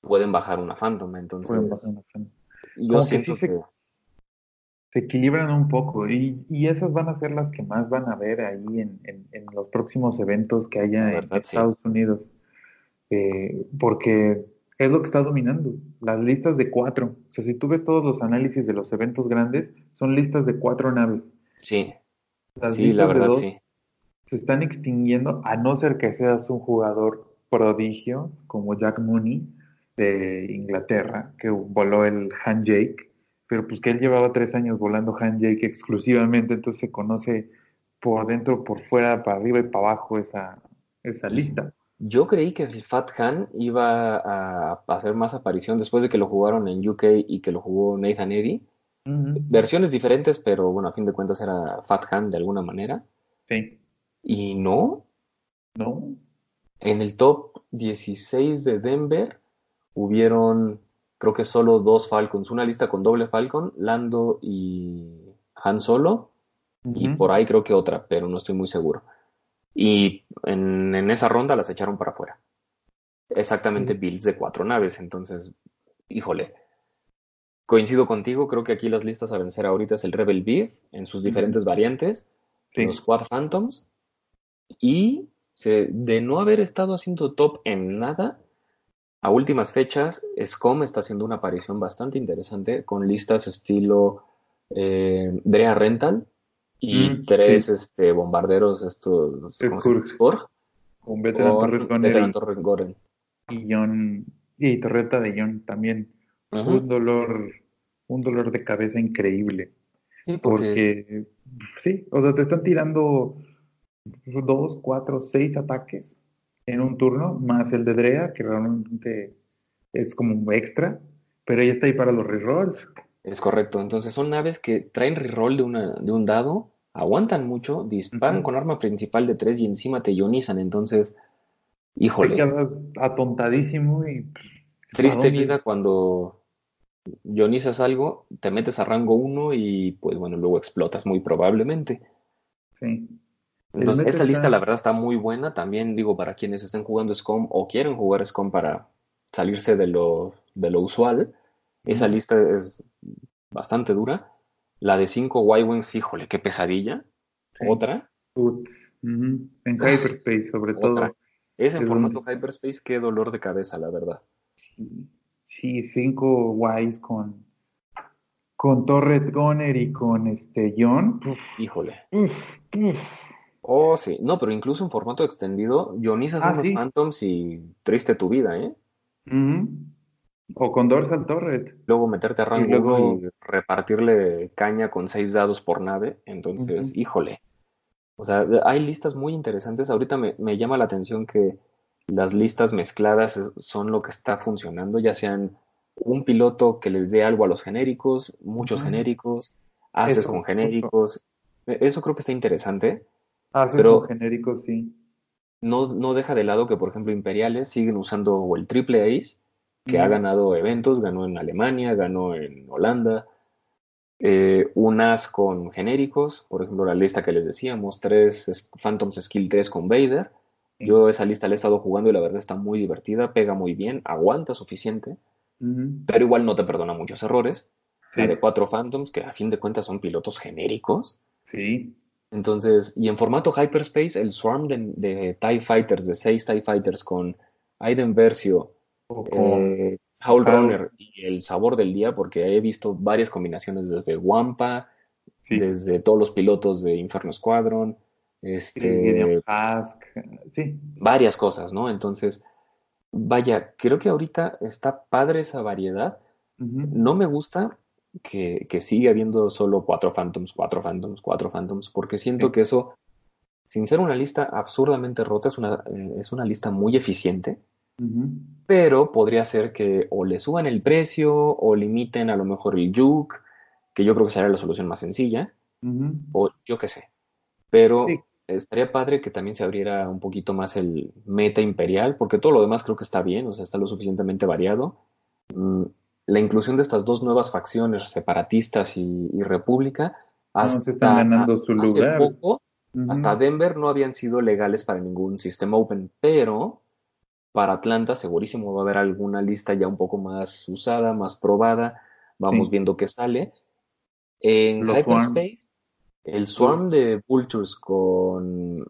pueden bajar una Phantom. Entonces, pueden bajar una Phantom. Yo Como siento que, sí que... Se, se equilibran un poco. Y, y esas van a ser las que más van a ver ahí en, en, en los próximos eventos que haya verdad, en Estados sí. Unidos. Eh, porque es lo que está dominando, las listas de cuatro. O sea, si tú ves todos los análisis de los eventos grandes, son listas de cuatro naves. Sí, las sí, la verdad, sí. Se están extinguiendo, a no ser que seas un jugador prodigio, como Jack Mooney de Inglaterra, que voló el Han Jake, pero pues que él llevaba tres años volando Han Jake exclusivamente, entonces se conoce por dentro, por fuera, para arriba y para abajo esa, esa lista. Yo creí que el Fat Han iba a hacer más aparición después de que lo jugaron en U K y que lo jugó Nathan Eddy. Uh-huh. Versiones diferentes, pero bueno, a fin de cuentas era Fat Han de alguna manera. Sí. Y no. No. En el top dieciséis de Denver hubieron, creo que solo dos Falcons. Una lista con doble Falcon, Lando y Han Solo. Uh-huh. Y por ahí creo que otra, pero no estoy muy seguro. Y en, en esa ronda las echaron para afuera. Exactamente, builds de cuatro naves. Entonces, híjole, coincido contigo. Creo que aquí las listas a vencer ahorita es el Rebel Beef en sus diferentes mm-hmm. variantes, sí. Los Quad Phantoms. Y se, de no haber estado haciendo top en nada, a últimas fechas, S COM está haciendo una aparición bastante interesante con listas estilo eh, Drea Rental. Y mm, tres sí. este, bombarderos, estos... Skurk. Un veterano Torres Goren. Y John, y torreta de John también. Uh-huh. Un dolor un dolor de cabeza increíble. Sí, porque... porque... Sí, o sea, te están tirando dos, cuatro, seis ataques en un turno, más el de Drea, que realmente es como un extra, pero ella está ahí para los rerolls. Es correcto, entonces son naves que traen reroll de una de un dado, aguantan mucho, disparan uh-huh. con arma principal de tres y encima te ionizan, entonces, híjole. Te quedas atontadísimo y... Triste vida cuando ionizas algo, te metes a rango uno y pues bueno, luego explotas muy probablemente. Sí. Entonces esta lista la verdad está muy buena, también digo para quienes estén jugando S COM o quieren jugar S COM para salirse de lo, de lo usual... Esa lista es bastante dura. La de cinco Y-Wings, híjole, qué pesadilla. Sí. Otra. Uh-huh. En Hyperspace, sobre Otra. todo. Es en formato donde... Hyperspace, qué dolor de cabeza, la verdad. Sí, cinco Ys con, con Torret Goner y con este John. Uf. Híjole. Uf. Uf. Oh, sí. No, pero incluso en formato extendido, ionizas ah, unos sí. Phantoms y triste tu vida, ¿eh? Uh-huh. O con Dorsal Torret. Luego meterte a rango y, luego... y repartirle caña con seis dados por nave. Entonces, uh-huh. híjole. O sea, hay listas muy interesantes. Ahorita me, me llama la atención que las listas mezcladas son lo que está funcionando. Ya sean un piloto que les dé algo a los genéricos, muchos uh-huh. genéricos, haces Eso, con genéricos. Justo. Eso creo que está interesante. Haces pero... con genéricos, sí. No, no deja de lado que, por ejemplo, Imperiales siguen usando el Triple Ace, que ha ganado eventos, ganó en Alemania, ganó en Holanda, eh, unas con genéricos, por ejemplo la lista que les decíamos, tres Phantoms Skill tres con Vader, yo esa lista la he estado jugando y la verdad está muy divertida, pega muy bien, aguanta suficiente, uh-huh. pero igual no te perdona muchos errores, sí. la de cuatro Phantoms que a fin de cuentas son pilotos genéricos, sí. entonces, y en formato Hyperspace el Swarm de, de TIE Fighters, de seis TIE Fighters con Aiden Versio, o con eh, Howl Runner y el sabor del día, porque he visto varias combinaciones desde Wampa, sí. desde todos los pilotos de Inferno Squadron, este, sí, sí. varias cosas, ¿no? Entonces, vaya, creo que ahorita está padre esa variedad. Uh-huh. No me gusta que, que siga habiendo solo cuatro Phantoms, cuatro Phantoms, cuatro Phantoms, porque siento sí. que eso, sin ser una lista absurdamente rota, es una, eh, es una lista muy eficiente. Uh-huh. Pero podría ser que o le suban el precio o limiten a lo mejor el Juke, que yo creo que sería la solución más sencilla, uh-huh. o yo qué sé. Pero sí. estaría padre que también se abriera un poquito más el meta imperial, porque todo lo demás creo que está bien, o sea, está lo suficientemente variado. La inclusión de estas dos nuevas facciones, separatistas y, y república, hasta, no, se están ganando su hace lugar. Poco, uh-huh. hasta Denver no habían sido legales para ningún sistema open, pero... Para Atlanta, segurísimo, va a haber alguna lista ya un poco más usada, más probada. Vamos sí. viendo qué sale. En Los Hyperspace, Swarms. El Swarm de Vultures con...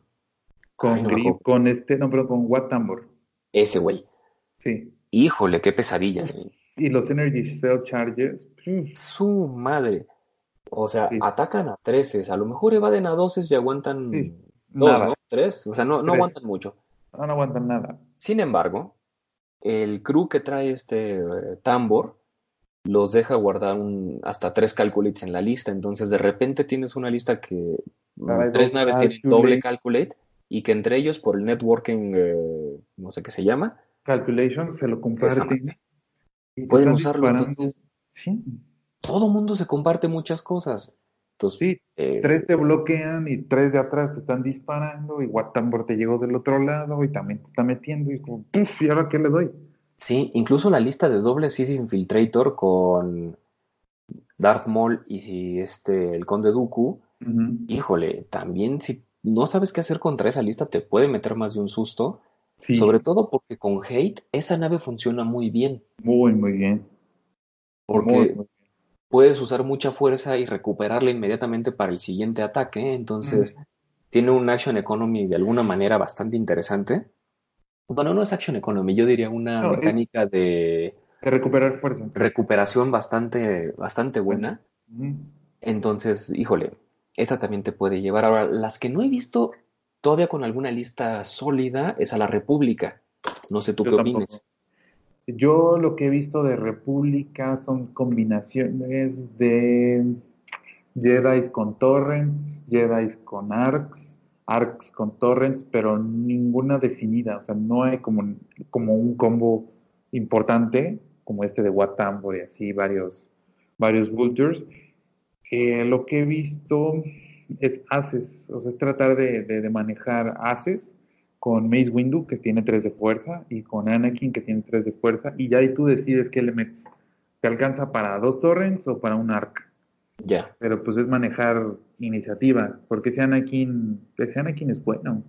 Con, Ay, no, Grip, con este, no, pero con Wattambor. Ese güey. Sí. Híjole, qué pesadilla. Y los Energy Cell Charges. Su madre. O sea, sí. Atacan a trece. A lo mejor evaden a doce y aguantan sí. dos, nada. ¿no? tres. O sea, no, no aguantan mucho. No, no aguantan nada. Sin embargo, el crew que trae este eh, Tambor los deja guardar un, hasta tres Calculates en la lista. Entonces, de repente tienes una lista que Para tres dos, naves calculate. tienen doble Calculate y que entre ellos, por el networking, eh, no sé qué se llama. Calculation, se lo comparten. Y pueden usarlo, entonces. Sí. Todo mundo se comparte muchas cosas. Entonces, sí, eh, tres te bloquean y tres de atrás te están disparando y Wattambor te llegó del otro lado y también te está metiendo y como, ¡puf! ¿Y ahora qué le doy? Sí, incluso la lista de doble Sith Infiltrator con Darth Maul y si este el Conde Dooku, uh-huh. híjole, también si no sabes qué hacer contra esa lista te puede meter más de un susto. Sí. Sobre todo porque con Hate esa nave funciona muy bien. Muy, muy bien. Porque muy, muy bien. Puedes usar mucha fuerza y recuperarla inmediatamente para el siguiente ataque. Entonces, mm. tiene un Action Economy de alguna manera bastante interesante. Bueno, no es Action Economy, yo diría una no, mecánica de... de recuperar fuerza. Recuperación bastante, bastante buena. Mm. Entonces, híjole, esa también te puede llevar. Ahora, las que no he visto... todavía con alguna lista sólida, es a la República. No sé tú yo qué tampoco. Opines. Yo lo que he visto de República son combinaciones de Jedis con Torrents, Jedis con Arcs, Arcs con Torrents, pero ninguna definida. O sea, no hay como, como un combo importante, como este de Wattambor y así, varios, varios Vultures. Eh, lo que he visto... es Aces, o sea, es tratar de, de, de manejar Aces con Mace Windu, que tiene tres de fuerza, y con Anakin, que tiene tres de fuerza, y ya ahí tú decides qué le metes. ¿Te alcanza para dos Torrents o para un Arc? Ya. Yeah. Pero pues es manejar iniciativa, porque ese Anakin, ese Anakin es bueno.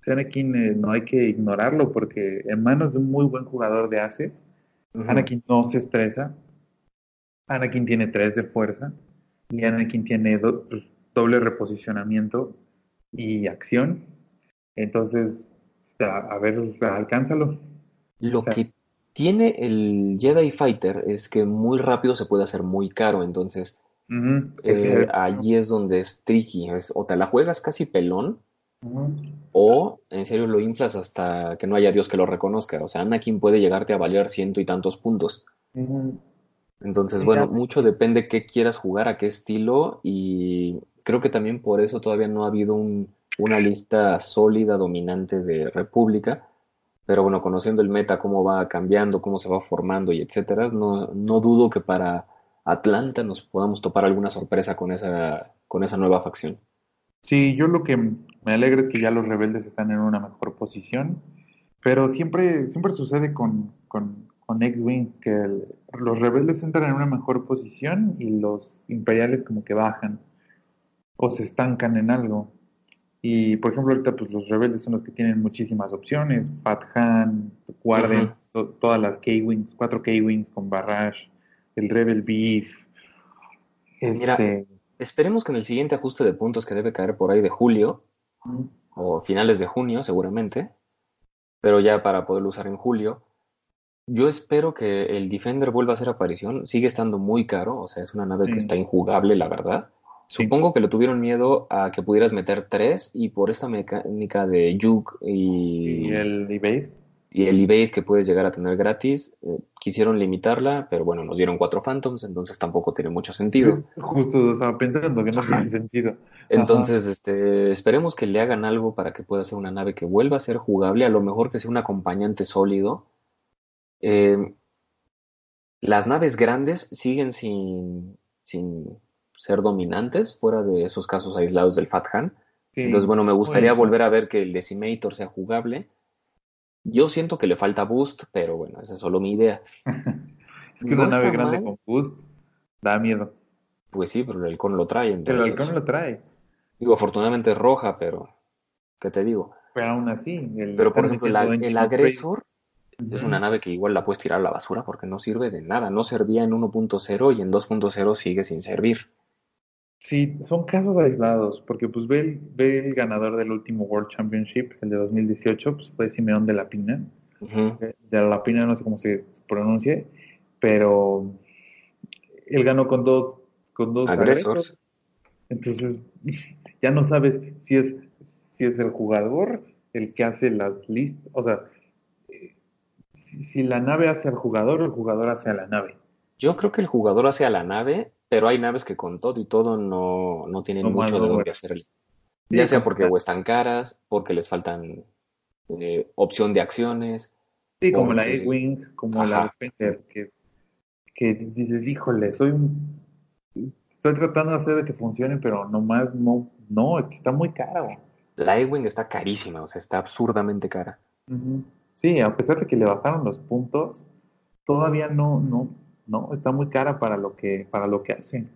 Ese Anakin eh, no hay que ignorarlo, porque en manos de un muy buen jugador de Aces, uh-huh. Anakin no se estresa, Anakin tiene tres de fuerza, y Anakin tiene dos... doble reposicionamiento y acción. Entonces, a, a ver, alcánzalo. Lo o sea, que tiene el Jedi Fighter es que muy rápido se puede hacer muy caro. Entonces, uh-huh, eh, allí es donde es tricky. Es, o te la juegas casi pelón, uh-huh. o en serio lo inflas hasta que no haya Dios que lo reconozca. O sea, Anakin puede llegarte a valer ciento y tantos puntos. Uh-huh. Entonces, bueno, mucho depende qué quieras jugar, a qué estilo, y creo que también por eso todavía no ha habido un, una lista sólida, dominante de República, pero bueno, conociendo el meta, cómo va cambiando, cómo se va formando y etcétera, no, no dudo que para Atlanta nos podamos topar alguna sorpresa con esa, con esa nueva facción. Sí, yo lo que me alegra es que ya los rebeldes están en una mejor posición, pero siempre, siempre sucede con... con con X-Wing, que el, los rebeldes entran en una mejor posición y los imperiales como que bajan o se estancan en algo. Y, por ejemplo, ahorita pues los rebeldes son los que tienen muchísimas opciones. Pat Han, Guarden, uh-huh. to, todas las K-Wings, cuatro K-Wings con Barrage, el Rebel Beef. Este... Mira, esperemos que en el siguiente ajuste de puntos que debe caer por ahí de julio, uh-huh. o finales de junio seguramente, pero ya para poderlo usar en julio, yo espero que el Defender vuelva a hacer aparición. Sigue estando muy caro, o sea, es una nave sí. que está injugable, la verdad. Sí. Supongo que le tuvieron miedo a que pudieras meter tres, y por esta mecánica de Juke y... ¿Y el Evade? Y el Evade que puedes llegar a tener gratis. Eh, quisieron limitarla, pero bueno, nos dieron cuatro Phantoms, entonces tampoco tiene mucho sentido. Justo lo estaba pensando, que no tiene sentido. Entonces, Ajá. este, esperemos que le hagan algo para que pueda ser una nave que vuelva a ser jugable, a lo mejor que sea un acompañante sólido. Eh, las naves grandes siguen sin, sin ser dominantes, fuera de esos casos aislados del Fat Han. Sí. Entonces, bueno, me gustaría bueno. volver a ver que el Decimator sea jugable. Yo siento que le falta boost, pero bueno, esa es solo mi idea. Es que no, una nave grande mal. Con boost da miedo. Pues sí, pero el halcón lo trae. Entonces, pero el halcón lo trae. Digo, afortunadamente es roja, pero ¿qué te digo? Pero aún así. El pero por ejemplo, la, el agresor... es una nave que igual la puedes tirar a la basura porque no sirve de nada. No servía en uno punto cero y en dos punto cero sigue sin servir. Sí, son casos aislados, porque pues ve el, ve el ganador del último World Championship, el de dos mil dieciocho, pues fue Simeón de la Pina. uh-huh. de, de la Pina, no sé cómo se pronuncie, pero él ganó con dos, con dos agresores. Entonces ya no sabes si es, si es el jugador el que hace las listas, o sea, si, si la nave hace al jugador o el jugador hace a la nave. Yo creo que el jugador hace a la nave, pero hay naves que con todo y todo no, no tienen no mucho de dónde hacerle. Ya sea porque o están caras, porque les faltan eh, opción de acciones. Sí, como porque... la X-Wing, como ajá. la Phantom, que, que dices, híjole, soy un... estoy tratando de hacer de que funcione, pero nomás no, no, es que está muy cara. Güey. La X-Wing está carísima, o sea, está absurdamente cara. Uh-huh. Sí, a pesar de que le bajaron los puntos, todavía no, no, no, está muy cara para lo que, para lo que hacen.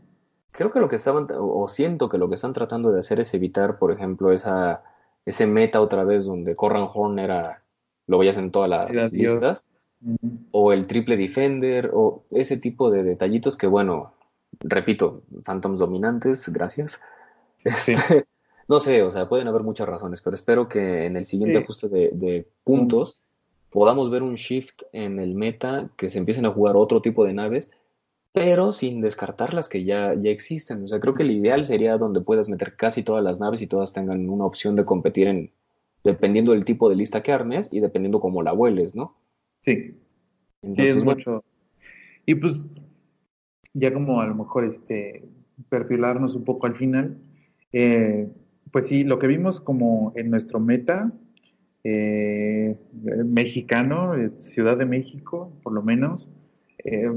Creo que lo que estaban, o siento que lo que están tratando de hacer es evitar, por ejemplo, esa ese meta otra vez donde Corran Horn era, lo veías en todas las Gracias. listas, uh-huh. o el triple defender, o ese tipo de detallitos que, bueno, repito, Phantoms dominantes, gracias. Este, sí. No sé, o sea, pueden haber muchas razones, pero espero que en el siguiente sí. ajuste de, de puntos uh-huh. podamos ver un shift en el meta, que se empiecen a jugar otro tipo de naves, pero sin descartar las que ya, ya existen. O sea, creo que el ideal sería donde puedas meter casi todas las naves y todas tengan una opción de competir en dependiendo del tipo de lista que armes y dependiendo cómo la vueles, ¿no? Sí. Entonces, sí, es bueno. mucho. Y pues, ya como a lo mejor este perfilarnos un poco al final, eh, pues sí, lo que vimos como en nuestro meta eh, mexicano, eh, Ciudad de México, por lo menos, Eh,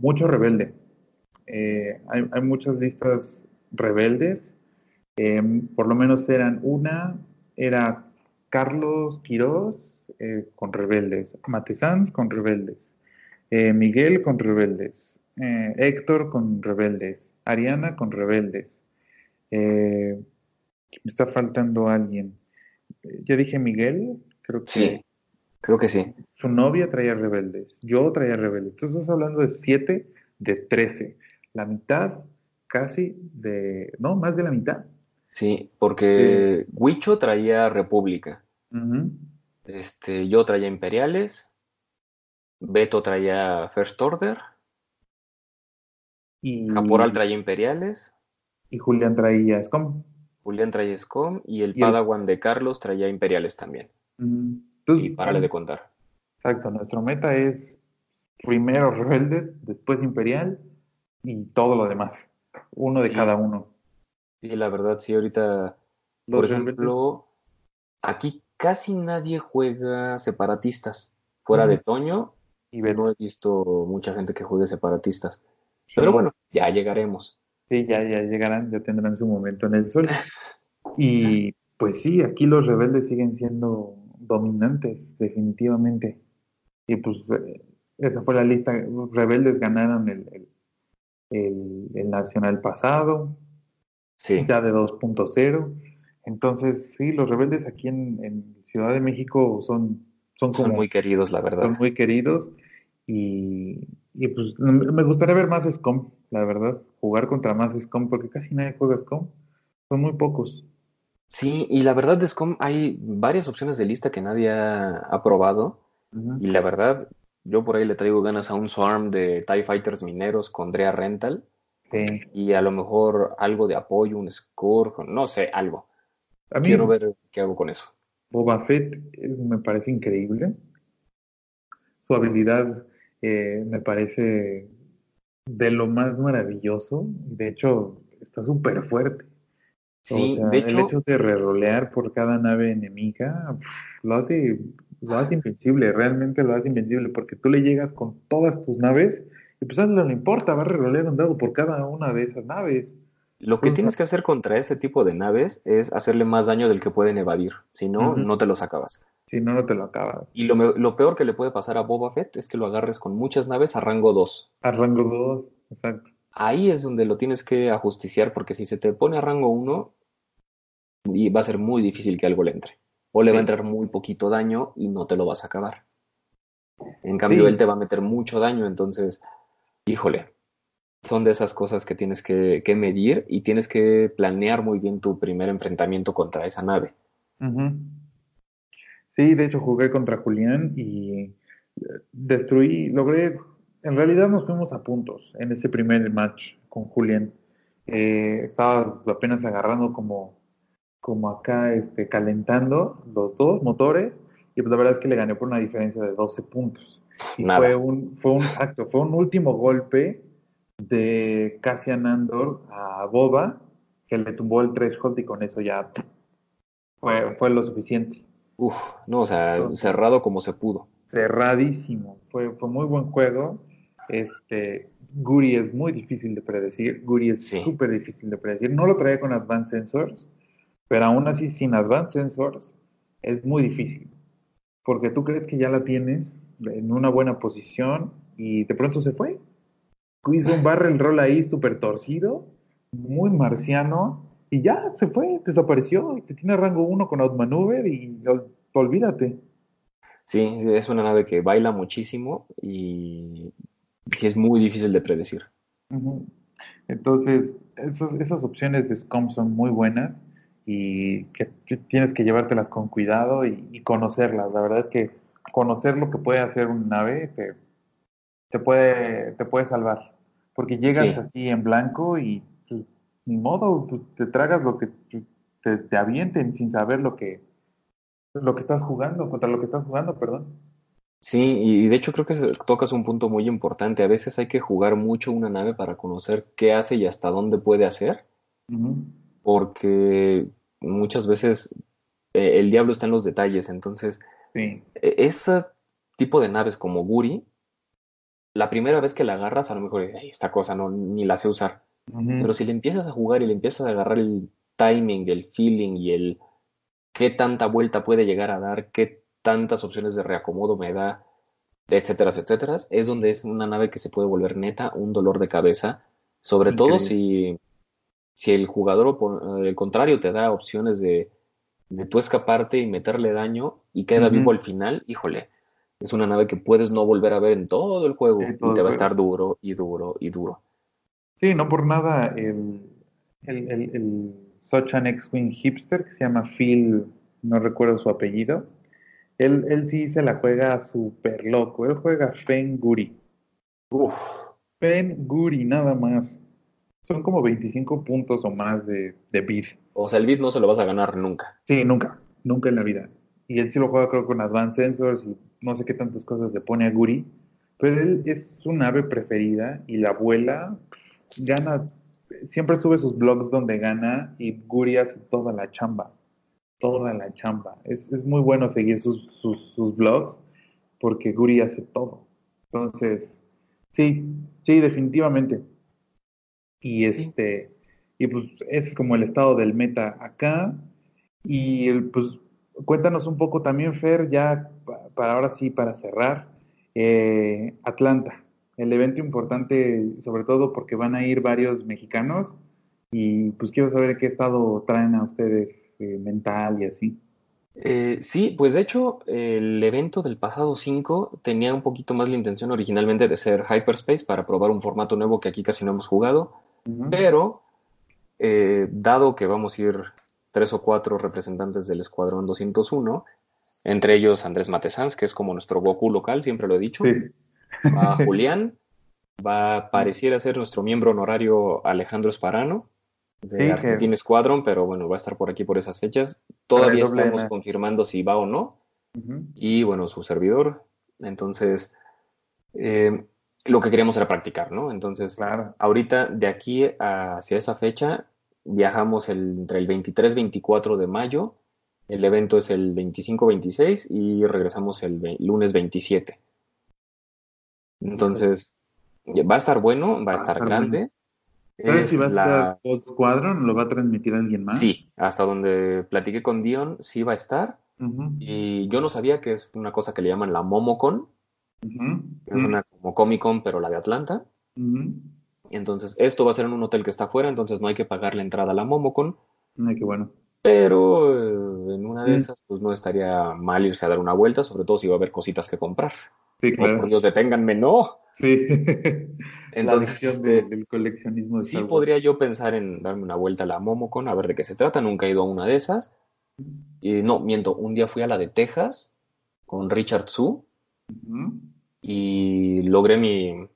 mucho rebelde. Eh, hay, hay muchas listas rebeldes. Eh, por lo menos eran una. Era Carlos Quirós eh, con rebeldes. Matesanz con rebeldes. Eh, Miguel con rebeldes. Eh, Héctor con rebeldes. Ariana con rebeldes. Eh, me está faltando alguien. Yo dije Miguel. Creo que sí. Creo que sí. Su novia traía rebeldes. Yo traía rebeldes. Entonces estás hablando de siete de trece. La mitad casi de... No, más de la mitad. Sí, porque sí. Huicho traía República. Uh-huh. Este, yo traía Imperiales. Beto traía First Order. Y... Caporal traía Imperiales. Y Julián traía SCOM. Julián traía SCOM. Y el y Padawan el... de Carlos traía Imperiales también. Uh-huh. Entonces, y párale de contar. Exacto, nuestro meta es primero rebeldes, después imperial y todo lo demás. Uno sí. de cada uno. Sí, la verdad, sí, ahorita, por ejemplo, rebeldes? Aquí casi nadie juega separatistas. Fuera uh-huh. de Toño, y no he visto mucha gente que juegue separatistas. Sí. Pero bueno, ya llegaremos. Sí, ya, ya llegarán, ya tendrán su momento en el sol. Y pues sí, aquí los rebeldes siguen siendo... dominantes, definitivamente. Y pues esa fue la lista. Rebeldes ganaron el, el, el, el nacional pasado, sí. ya de dos punto cero. Entonces, sí, los rebeldes aquí en, en Ciudad de México son, son, como, son muy queridos, la verdad. Son muy queridos. Y, y pues me gustaría ver más SCOM, la verdad. Jugar contra más SCOM, porque casi nadie juega SCOM. Son muy pocos. Sí, y la verdad de SCOM hay varias opciones de lista que nadie ha, ha probado. Uh-huh. Y la verdad, yo por ahí le traigo ganas a un swarm de TIE Fighters mineros con Drea Rental. Sí. Y a lo mejor algo de apoyo, un score, no sé, algo. A mí quiero ver qué hago con eso. Boba Fett es, me parece increíble. Su habilidad eh, me parece de lo más maravilloso. De hecho, está súper fuerte. Sí, o sea, de hecho, el hecho de rerolear por cada nave enemiga pff, lo hace lo hace invencible, realmente lo hace invencible, porque tú le llegas con todas tus naves y pues no le importa, va a rerolear un dado por cada una de esas naves. Lo que Entonces, tienes que hacer contra ese tipo de naves es hacerle más daño del que pueden evadir, si no, uh-huh. no te los acabas. Si no, no te lo acabas. Y lo, lo peor que le puede pasar a Boba Fett es que lo agarres con muchas naves a rango dos. A rango dos, exacto. Ahí es donde lo tienes que ajusticiar, porque si se te pone a rango uno... y va a ser muy difícil que algo le entre. O le sí. va a entrar muy poquito daño y no te lo vas a acabar. En cambio, sí. él te va a meter mucho daño. Entonces, híjole, son de esas cosas que tienes que, que medir y tienes que planear muy bien tu primer enfrentamiento contra esa nave. Uh-huh. Sí, de hecho jugué contra Julián y destruí, logré, en realidad nos fuimos a puntos en ese primer match con Julián. Eh, estaba apenas agarrando como, como acá este, calentando los dos motores y pues la verdad es que le gané por una diferencia de doce puntos. Y fue un, fue un acto, fue un último golpe de Cassian Andor a Boba que le tumbó el threshold y con eso ya fue, fue lo suficiente. Uf, no, o sea, entonces, cerrado como se pudo. Cerradísimo. Fue, fue muy buen juego. Este, Guri es muy difícil de predecir. Guri es súper sí. difícil de predecir. No lo traía con Advanced Sensors, pero aún así sin Advanced Sensors es muy difícil. Porque tú crees que ya la tienes en una buena posición y de pronto se fue. Hizo un barrel roll ahí súper torcido, muy marciano. Y ya, se fue, desapareció, y te tiene rango uno con Outmaneuver y ol, olvídate. Sí, es una nave que baila muchísimo y es muy difícil de predecir. Uh-huh. Entonces, esos, esas opciones de SCOM son muy buenas y que, que tienes que llevártelas con cuidado y, y conocerlas. La verdad es que conocer lo que puede hacer una nave te, te, puede, te puede salvar. Porque llegas sí. así en blanco y... ni modo, te tragas lo que te, te avienten sin saber lo que lo que estás jugando, contra lo que estás jugando, perdón. Sí, y de hecho creo que tocas un punto muy importante. A veces hay que jugar mucho una nave para conocer qué hace y hasta dónde puede hacer, uh-huh. porque muchas veces eh, el diablo está en los detalles. Entonces, sí. ese tipo de naves como Guri, la primera vez que la agarras, a lo mejor esta cosa no ni la sé usar. Pero si le empiezas a jugar y le empiezas a agarrar el timing, el feeling y el qué tanta vuelta puede llegar a dar, qué tantas opciones de reacomodo me da, etcétera, etcétera, es donde es una nave que se puede volver neta un dolor de cabeza, sobre Increíble. todo si, si el jugador por el contrario te da opciones de, de tú escaparte y meterle daño y queda uh-huh. vivo al final, híjole, es una nave que puedes no volver a ver en todo el juego sí, todo y te va a estar duro y duro y duro. Sí, no por nada el, el, el, el Such an X-Wing hipster que se llama Phil, no recuerdo su apellido, él, él sí se la juega súper loco, él juega Fenguri. Uf, Fenguri nada más. Son como veinticinco puntos o más de, de bid. O sea, el bid no se lo vas a ganar nunca. Sí, nunca, nunca en la vida. Y él sí lo juega creo con Advanced Sensors y no sé qué tantas cosas le pone a Guri, pero él es su nave preferida y la vuela... Gana, siempre sube sus blogs donde gana y Guri hace toda la chamba, toda la chamba. Es, es muy bueno seguir sus, sus, sus blogs porque Guri hace todo. Entonces, sí, sí, definitivamente. Y este, sí. y pues ese es como el estado del meta acá. Y el, pues cuéntanos un poco también, Fer, ya para ahora sí, para cerrar, eh, Atlanta. El evento importante, sobre todo porque van a ir varios mexicanos y pues quiero saber qué estado traen a ustedes eh, mental y así. Eh, sí, pues de hecho el evento del pasado cinco tenía un poquito más la intención originalmente de ser Hyperspace para probar un formato nuevo que aquí casi no hemos jugado, uh-huh. pero eh, dado que vamos a ir tres o cuatro representantes del Escuadrón doscientos uno, entre ellos Andrés Matesanz, que es como nuestro Goku local, siempre lo he dicho. Sí. Va Julián, va pareciera ser nuestro miembro honorario Alejandro Esparano de sí, Argentina que... Squadron, pero bueno, va a estar por aquí por esas fechas. Todavía estamos N. confirmando si va o no. Uh-huh. Y bueno, su servidor. Entonces, eh, lo que queríamos era practicar, ¿no? Entonces, claro. ahorita de aquí hacia esa fecha viajamos el, entre el veintitrés y veinticuatro de mayo. El evento es el veinticinco veintiséis y regresamos el ve- lunes veintisiete. Entonces, va a estar bueno, va a estar, va a estar grande. Bueno. ¿Sabes si va a estar Pod Squadron? ¿Lo va a transmitir alguien más? Sí, hasta donde platiqué con Dion, sí va a estar. Uh-huh. Y yo no sabía que es una cosa que le llaman la Momocon. Uh-huh. Es una como Comic Con, pero la de Atlanta. Uh-huh. Entonces, esto va a ser en un hotel que está afuera, entonces no hay que pagar la entrada a la Momocon. Ay, qué bueno. Pero eh, en una de uh-huh. esas, pues no estaría mal irse a dar una vuelta, sobre todo si va a haber cositas que comprar. Sí, claro. No, por Dios, deténganme, no. Sí. Entonces, la este, del coleccionismo de sí podría yo pensar en darme una vuelta a la Momocon, a ver de qué se trata. Nunca he ido a una de esas. Eh, no, miento, un día fui a la de Texas con Richard Tzu, uh-huh, y logré mi,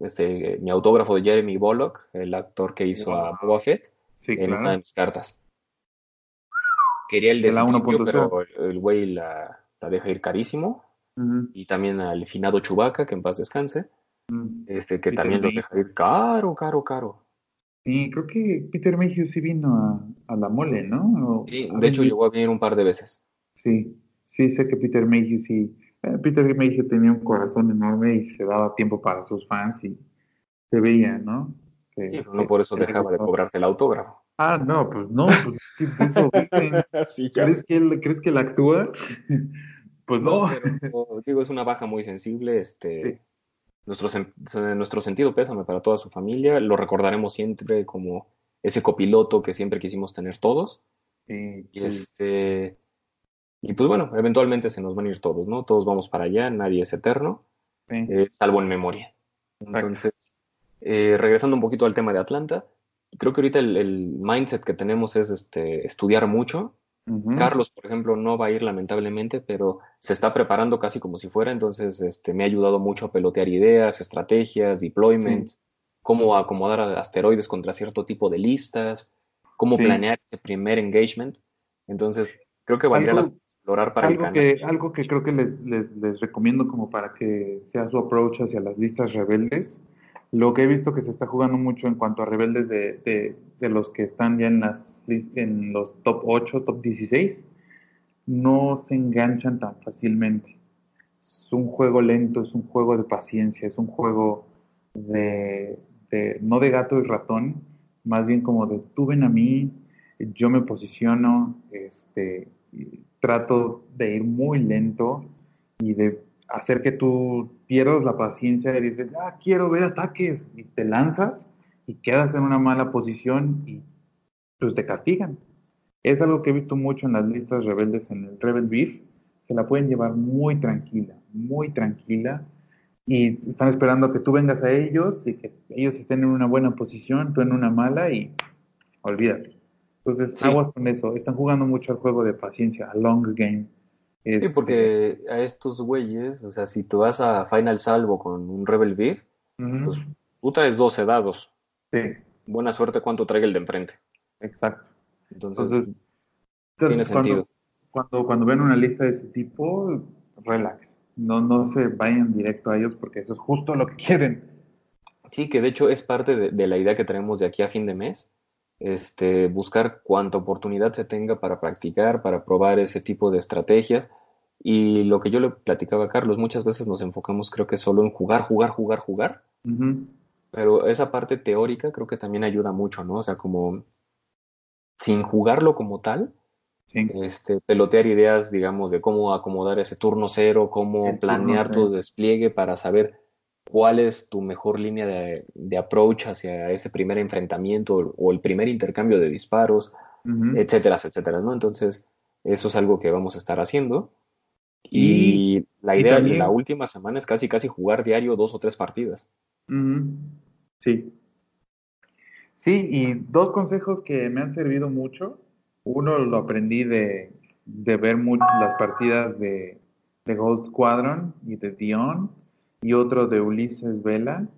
este, mi autógrafo de Jeremy Bullock, el actor que hizo, wow, a Boba Fett, sí, en, claro, una de mis cartas. Quería el de Scipio, pero el güey la, la deja ir carísimo. Uh-huh. Y también al finado Chewbacca, que en paz descanse, uh-huh, este, que Peter también May. Lo deja ir caro, caro, caro. Sí, creo que Peter Mayhew sí vino a, a la mole, ¿no? O, sí, de hecho vi... llegó a venir un par de veces. Sí, sí, sé que Peter Mayhew sí. Eh, Peter Mayhew tenía un corazón enorme y se daba tiempo para sus fans y se veía, ¿no? Que, sí, no que, por eso dejaba de cobrarte el autógrafo. Ah, no, pues no, pues eso, sí, ¿crees que él, crees que él actúa? Pues no. no. Pero, digo, es una baja muy sensible, este... Sí. Nuestro, nuestro sentido pésame para toda su familia. Lo recordaremos siempre como ese copiloto que siempre quisimos tener todos. Sí, y, este, sí. y pues bueno, eventualmente se nos van a ir todos, ¿no? Todos vamos para allá, nadie es eterno, sí, eh, salvo en memoria. Entonces, eh, regresando un poquito al tema de Atlanta, creo que ahorita el, el mindset que tenemos es este, estudiar mucho. Uh-huh. Carlos, por ejemplo, no va a ir lamentablemente, pero se está preparando casi como si fuera, entonces este, me ha ayudado mucho a pelotear ideas, estrategias, deployments, sí, cómo acomodar asteroides contra cierto tipo de listas, cómo sí. planear ese primer engagement. Entonces, creo que valdría la explorar para algo el canal. Que, algo que creo que les, les, les recomiendo como para que sea su approach hacia las listas rebeldes, lo que he visto que se está jugando mucho en cuanto a rebeldes de, de, de los que están ya en las en los top ocho, top dieciséis, no se enganchan tan fácilmente. Es un juego lento, es un juego de paciencia, es un juego de, de no de gato y ratón, más bien como de tú ven a mí, yo me posiciono, este, trato de ir muy lento y de hacer que tú pierdas la paciencia y dices, ah, quiero ver ataques, y te lanzas y quedas en una mala posición y pues te castigan. Es algo que he visto mucho en las listas rebeldes, en el Rebel Beef, se la pueden llevar muy tranquila, muy tranquila, y están esperando a que tú vengas a ellos y que ellos estén en una buena posición, tú en una mala y olvídate. Entonces, sí. aguas con eso, están jugando mucho al juego de paciencia, al long game. Este... Sí, porque a estos güeyes, o sea, si te vas a Final Salvo con un Rebel Beef, uh-huh, pues tú traes doce dados. Sí. Buena suerte cuánto traiga el de enfrente. Exacto. Entonces, Entonces tiene cuando, sentido. Cuando, cuando ven una lista de ese tipo, relax. No, no se vayan directo a ellos porque eso es justo lo que quieren. Sí, que de hecho es parte de, de la idea que tenemos de aquí a fin de mes. Este, buscar cuánta oportunidad se tenga para practicar, para probar ese tipo de estrategias. Y lo que yo le platicaba a Carlos, muchas veces nos enfocamos creo que solo en jugar, jugar, jugar, jugar, uh-huh, pero esa parte teórica creo que también ayuda mucho, ¿no? O sea, como sin jugarlo como tal, sí, este, pelotear ideas, digamos, de cómo acomodar ese turno cero, cómo El planear turno, tu eh. despliegue para saber ¿cuál es tu mejor línea de, de approach hacia ese primer enfrentamiento o, o el primer intercambio de disparos, uh-huh, etcétera, etcétera, ¿no? Entonces, eso es algo que vamos a estar haciendo. Y, y la idea y también, de la última semana es casi, casi jugar diario dos o tres partidas. Uh-huh. Sí. Sí, y dos consejos que me han servido mucho. Uno lo aprendí de, de ver mucho las partidas de, de Gold Squadron y de Dion, y otro de Ulises Bell.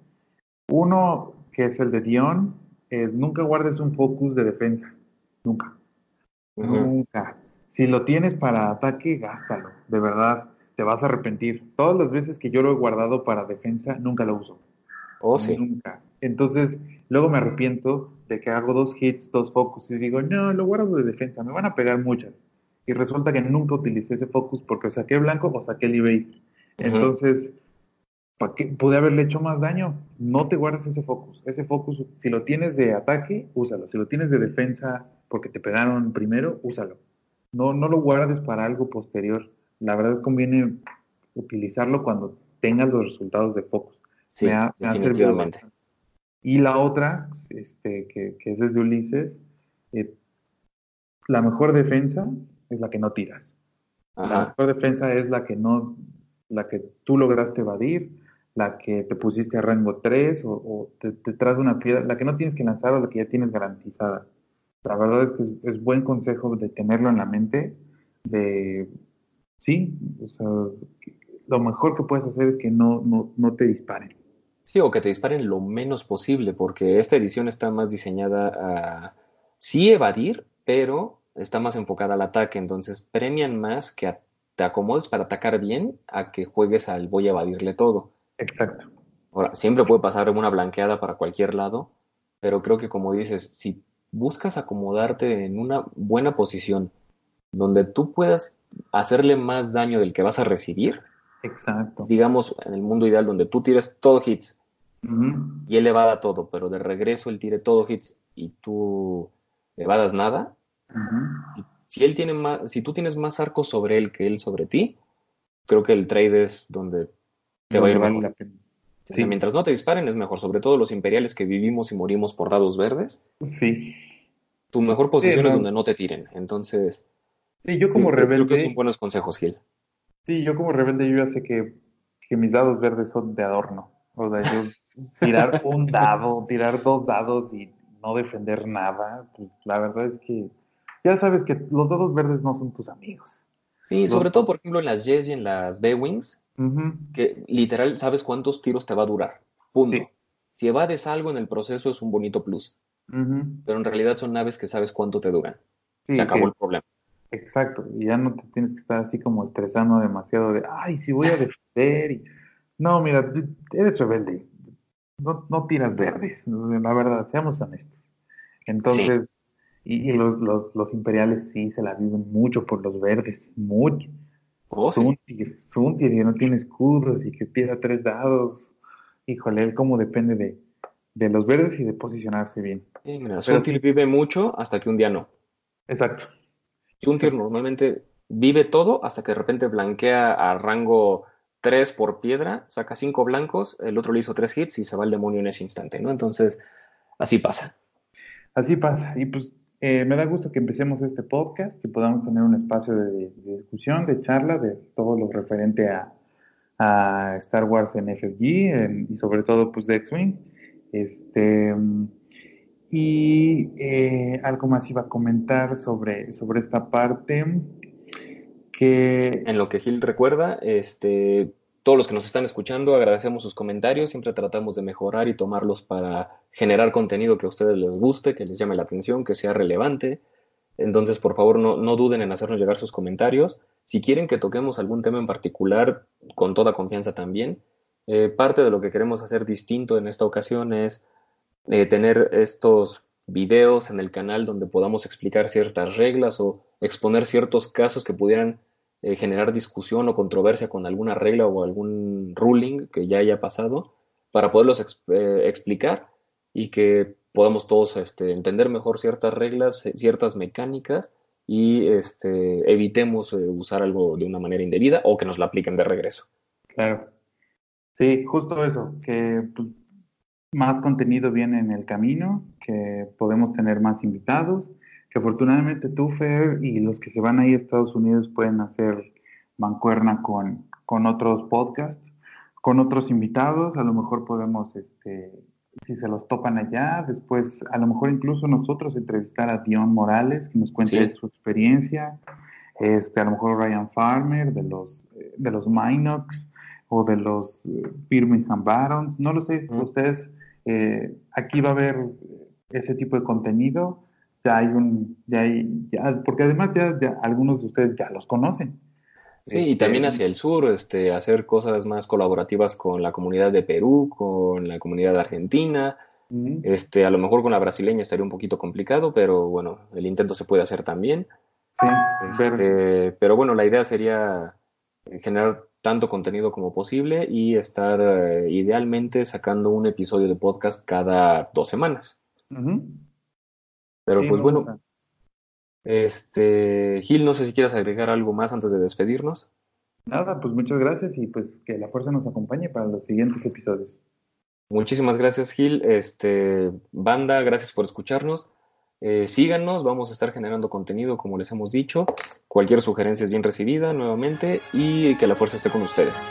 Uno, que es el de Dion, es nunca guardes un focus de defensa. Nunca. Uh-huh. Nunca. Si lo tienes para ataque, gástalo. De verdad, te vas a arrepentir. Todas las veces que yo lo he guardado para defensa, nunca lo uso. Oh, sí. Nunca. Entonces, luego me arrepiento de que hago dos hits, dos focus, y digo, no, lo guardo de defensa, me van a pegar muchas. Y resulta que nunca utilicé ese focus porque saqué blanco o saqué el evade. Entonces... Uh-huh. ¿Para qué? Pude haberle hecho más daño. No te guardes ese focus. Ese focus, si lo tienes de ataque, úsalo. Si lo tienes de defensa porque te pegaron primero, úsalo. No, no lo guardes para algo posterior. La verdad conviene utilizarlo cuando tengas los resultados de focus. Sí, me ha, definitivamente. Me ha y la otra, este, que, que es desde Ulises, eh, la mejor defensa es la que no tiras. Ajá. La mejor defensa es la que no, la que tú lograste evadir, la que te pusiste a rango tres o, o te, te traes una piedra, la que no tienes que lanzar o la que ya tienes garantizada. La verdad es que es, es buen consejo de tenerlo en la mente, de sí, o sea, lo mejor que puedes hacer es que no, no, no te disparen. Sí, o que te disparen lo menos posible, porque esta edición está más diseñada a sí evadir, pero está más enfocada al ataque, entonces premian más que a, te acomodes para atacar bien a que juegues al voy a evadirle todo. Exacto. Ahora, siempre puede pasar una blanqueada para cualquier lado, pero creo que como dices, si buscas acomodarte en una buena posición donde tú puedas hacerle más daño del que vas a recibir. Exacto. Digamos, en el mundo ideal donde tú tires todo hits, uh-huh, y él evada todo, pero de regreso él tire todo hits y tú evadas nada. Uh-huh. Si él tiene más, si tú tienes más arcos sobre él que él sobre ti, creo que el trade es donde te no va a ir vale la pena. Sí. O sea, mientras no te disparen es mejor, sobre todo los imperiales que vivimos y morimos por dados verdes. Sí. Tu mejor posición, sí, es donde no te tiren. Entonces, sí, yo como sí, rebelde, creo que son buenos consejos, Gil. Sí, yo como rebelde yo ya sé que, que mis dados verdes son de adorno. O sea, yo tirar un dado, tirar dos dados y no defender nada, pues la verdad es que ya sabes que los dados verdes no son tus amigos. Sí, los... sobre todo, por ejemplo, en las Jets y en las B-Wings, uh-huh, que literal sabes cuántos tiros te va a durar. Punto. Sí. Si evades algo en el proceso es un bonito plus. Uh-huh. Pero en realidad son naves que sabes cuánto te duran. Sí, se acabó que... el problema. Exacto. Y ya no te tienes que estar así como estresando demasiado de, ay, si voy a defender. Y... no, mira, eres rebelde. No, no tiras verdes. La verdad, seamos honestos. Entonces... sí. Y los, los, los imperiales sí se la viven mucho por los verdes, mucho. Oh, Zuntir, sí. Zuntir, que no tiene escudos y que tira tres dados. Híjole, él como depende de, de los verdes y de posicionarse bien. Sí, mira, Zuntir sí vive mucho hasta que un día no. Exacto. Zuntir sí normalmente vive todo hasta que de repente blanquea a rango tres por piedra, saca cinco blancos, el otro le hizo tres hits y se va al demonio en ese instante, ¿no? Entonces, así pasa. Así pasa, y pues... Eh, me da gusto que empecemos este podcast, que podamos tener un espacio de, de discusión, de charla, de todo lo referente a, a Star Wars en F F G, en, y sobre todo pues de X-Wing. Este, y eh, algo más iba a comentar sobre, sobre esta parte que... En lo que Gil recuerda, este, todos los que nos están escuchando, agradecemos sus comentarios, siempre tratamos de mejorar y tomarlos para... generar contenido que a ustedes les guste, que les llame la atención, que sea relevante. Entonces, por favor, no, no duden en hacernos llegar sus comentarios. Si quieren que toquemos algún tema en particular, con toda confianza también. Eh, parte de lo que queremos hacer distinto en esta ocasión es eh, tener estos videos en el canal donde podamos explicar ciertas reglas o exponer ciertos casos que pudieran eh, generar discusión o controversia con alguna regla o algún ruling que ya haya pasado, para poderlos exp- eh, explicar y que podamos todos este, entender mejor ciertas reglas, ciertas mecánicas, y este, evitemos eh, usar algo de una manera indebida o que nos la apliquen de regreso. Claro. Sí, justo eso, que pues, más contenido viene en el camino, que podemos tener más invitados, que afortunadamente tú, Fer, y los que se van ahí a Estados Unidos pueden hacer mancuerna con, con otros podcasts, con otros invitados, a lo mejor podemos... este, si se los topan allá, después a lo mejor incluso nosotros entrevistar a Dion Morales, que nos cuente sí. su experiencia, este, a lo mejor Ryan Farmer, de los de los Minox, o de los Birmingham Barons, no lo sé, uh-huh. ustedes, eh, aquí va a haber ese tipo de contenido, ya hay un, ya hay, ya, porque además ya, ya algunos de ustedes ya los conocen. Sí, y también hacia el sur, este, hacer cosas más colaborativas con la comunidad de Perú, con la comunidad de Argentina, uh-huh. este, a lo mejor con la brasileña estaría un poquito complicado, pero bueno, el intento se puede hacer también. Sí. Este, pero... pero bueno, la idea sería generar tanto contenido como posible y estar eh, idealmente sacando un episodio de podcast cada dos semanas. Uh-huh. Pero sí, pues bueno... A... Este, Gil, no sé si quieras agregar algo más antes de despedirnos. Nada, pues muchas gracias y pues que la fuerza nos acompañe para los siguientes episodios. Muchísimas gracias, Gil. Este, banda, gracias por escucharnos. Eh, síganos, vamos a estar generando contenido como les hemos dicho. Cualquier sugerencia es bien recibida nuevamente y que la fuerza esté con ustedes.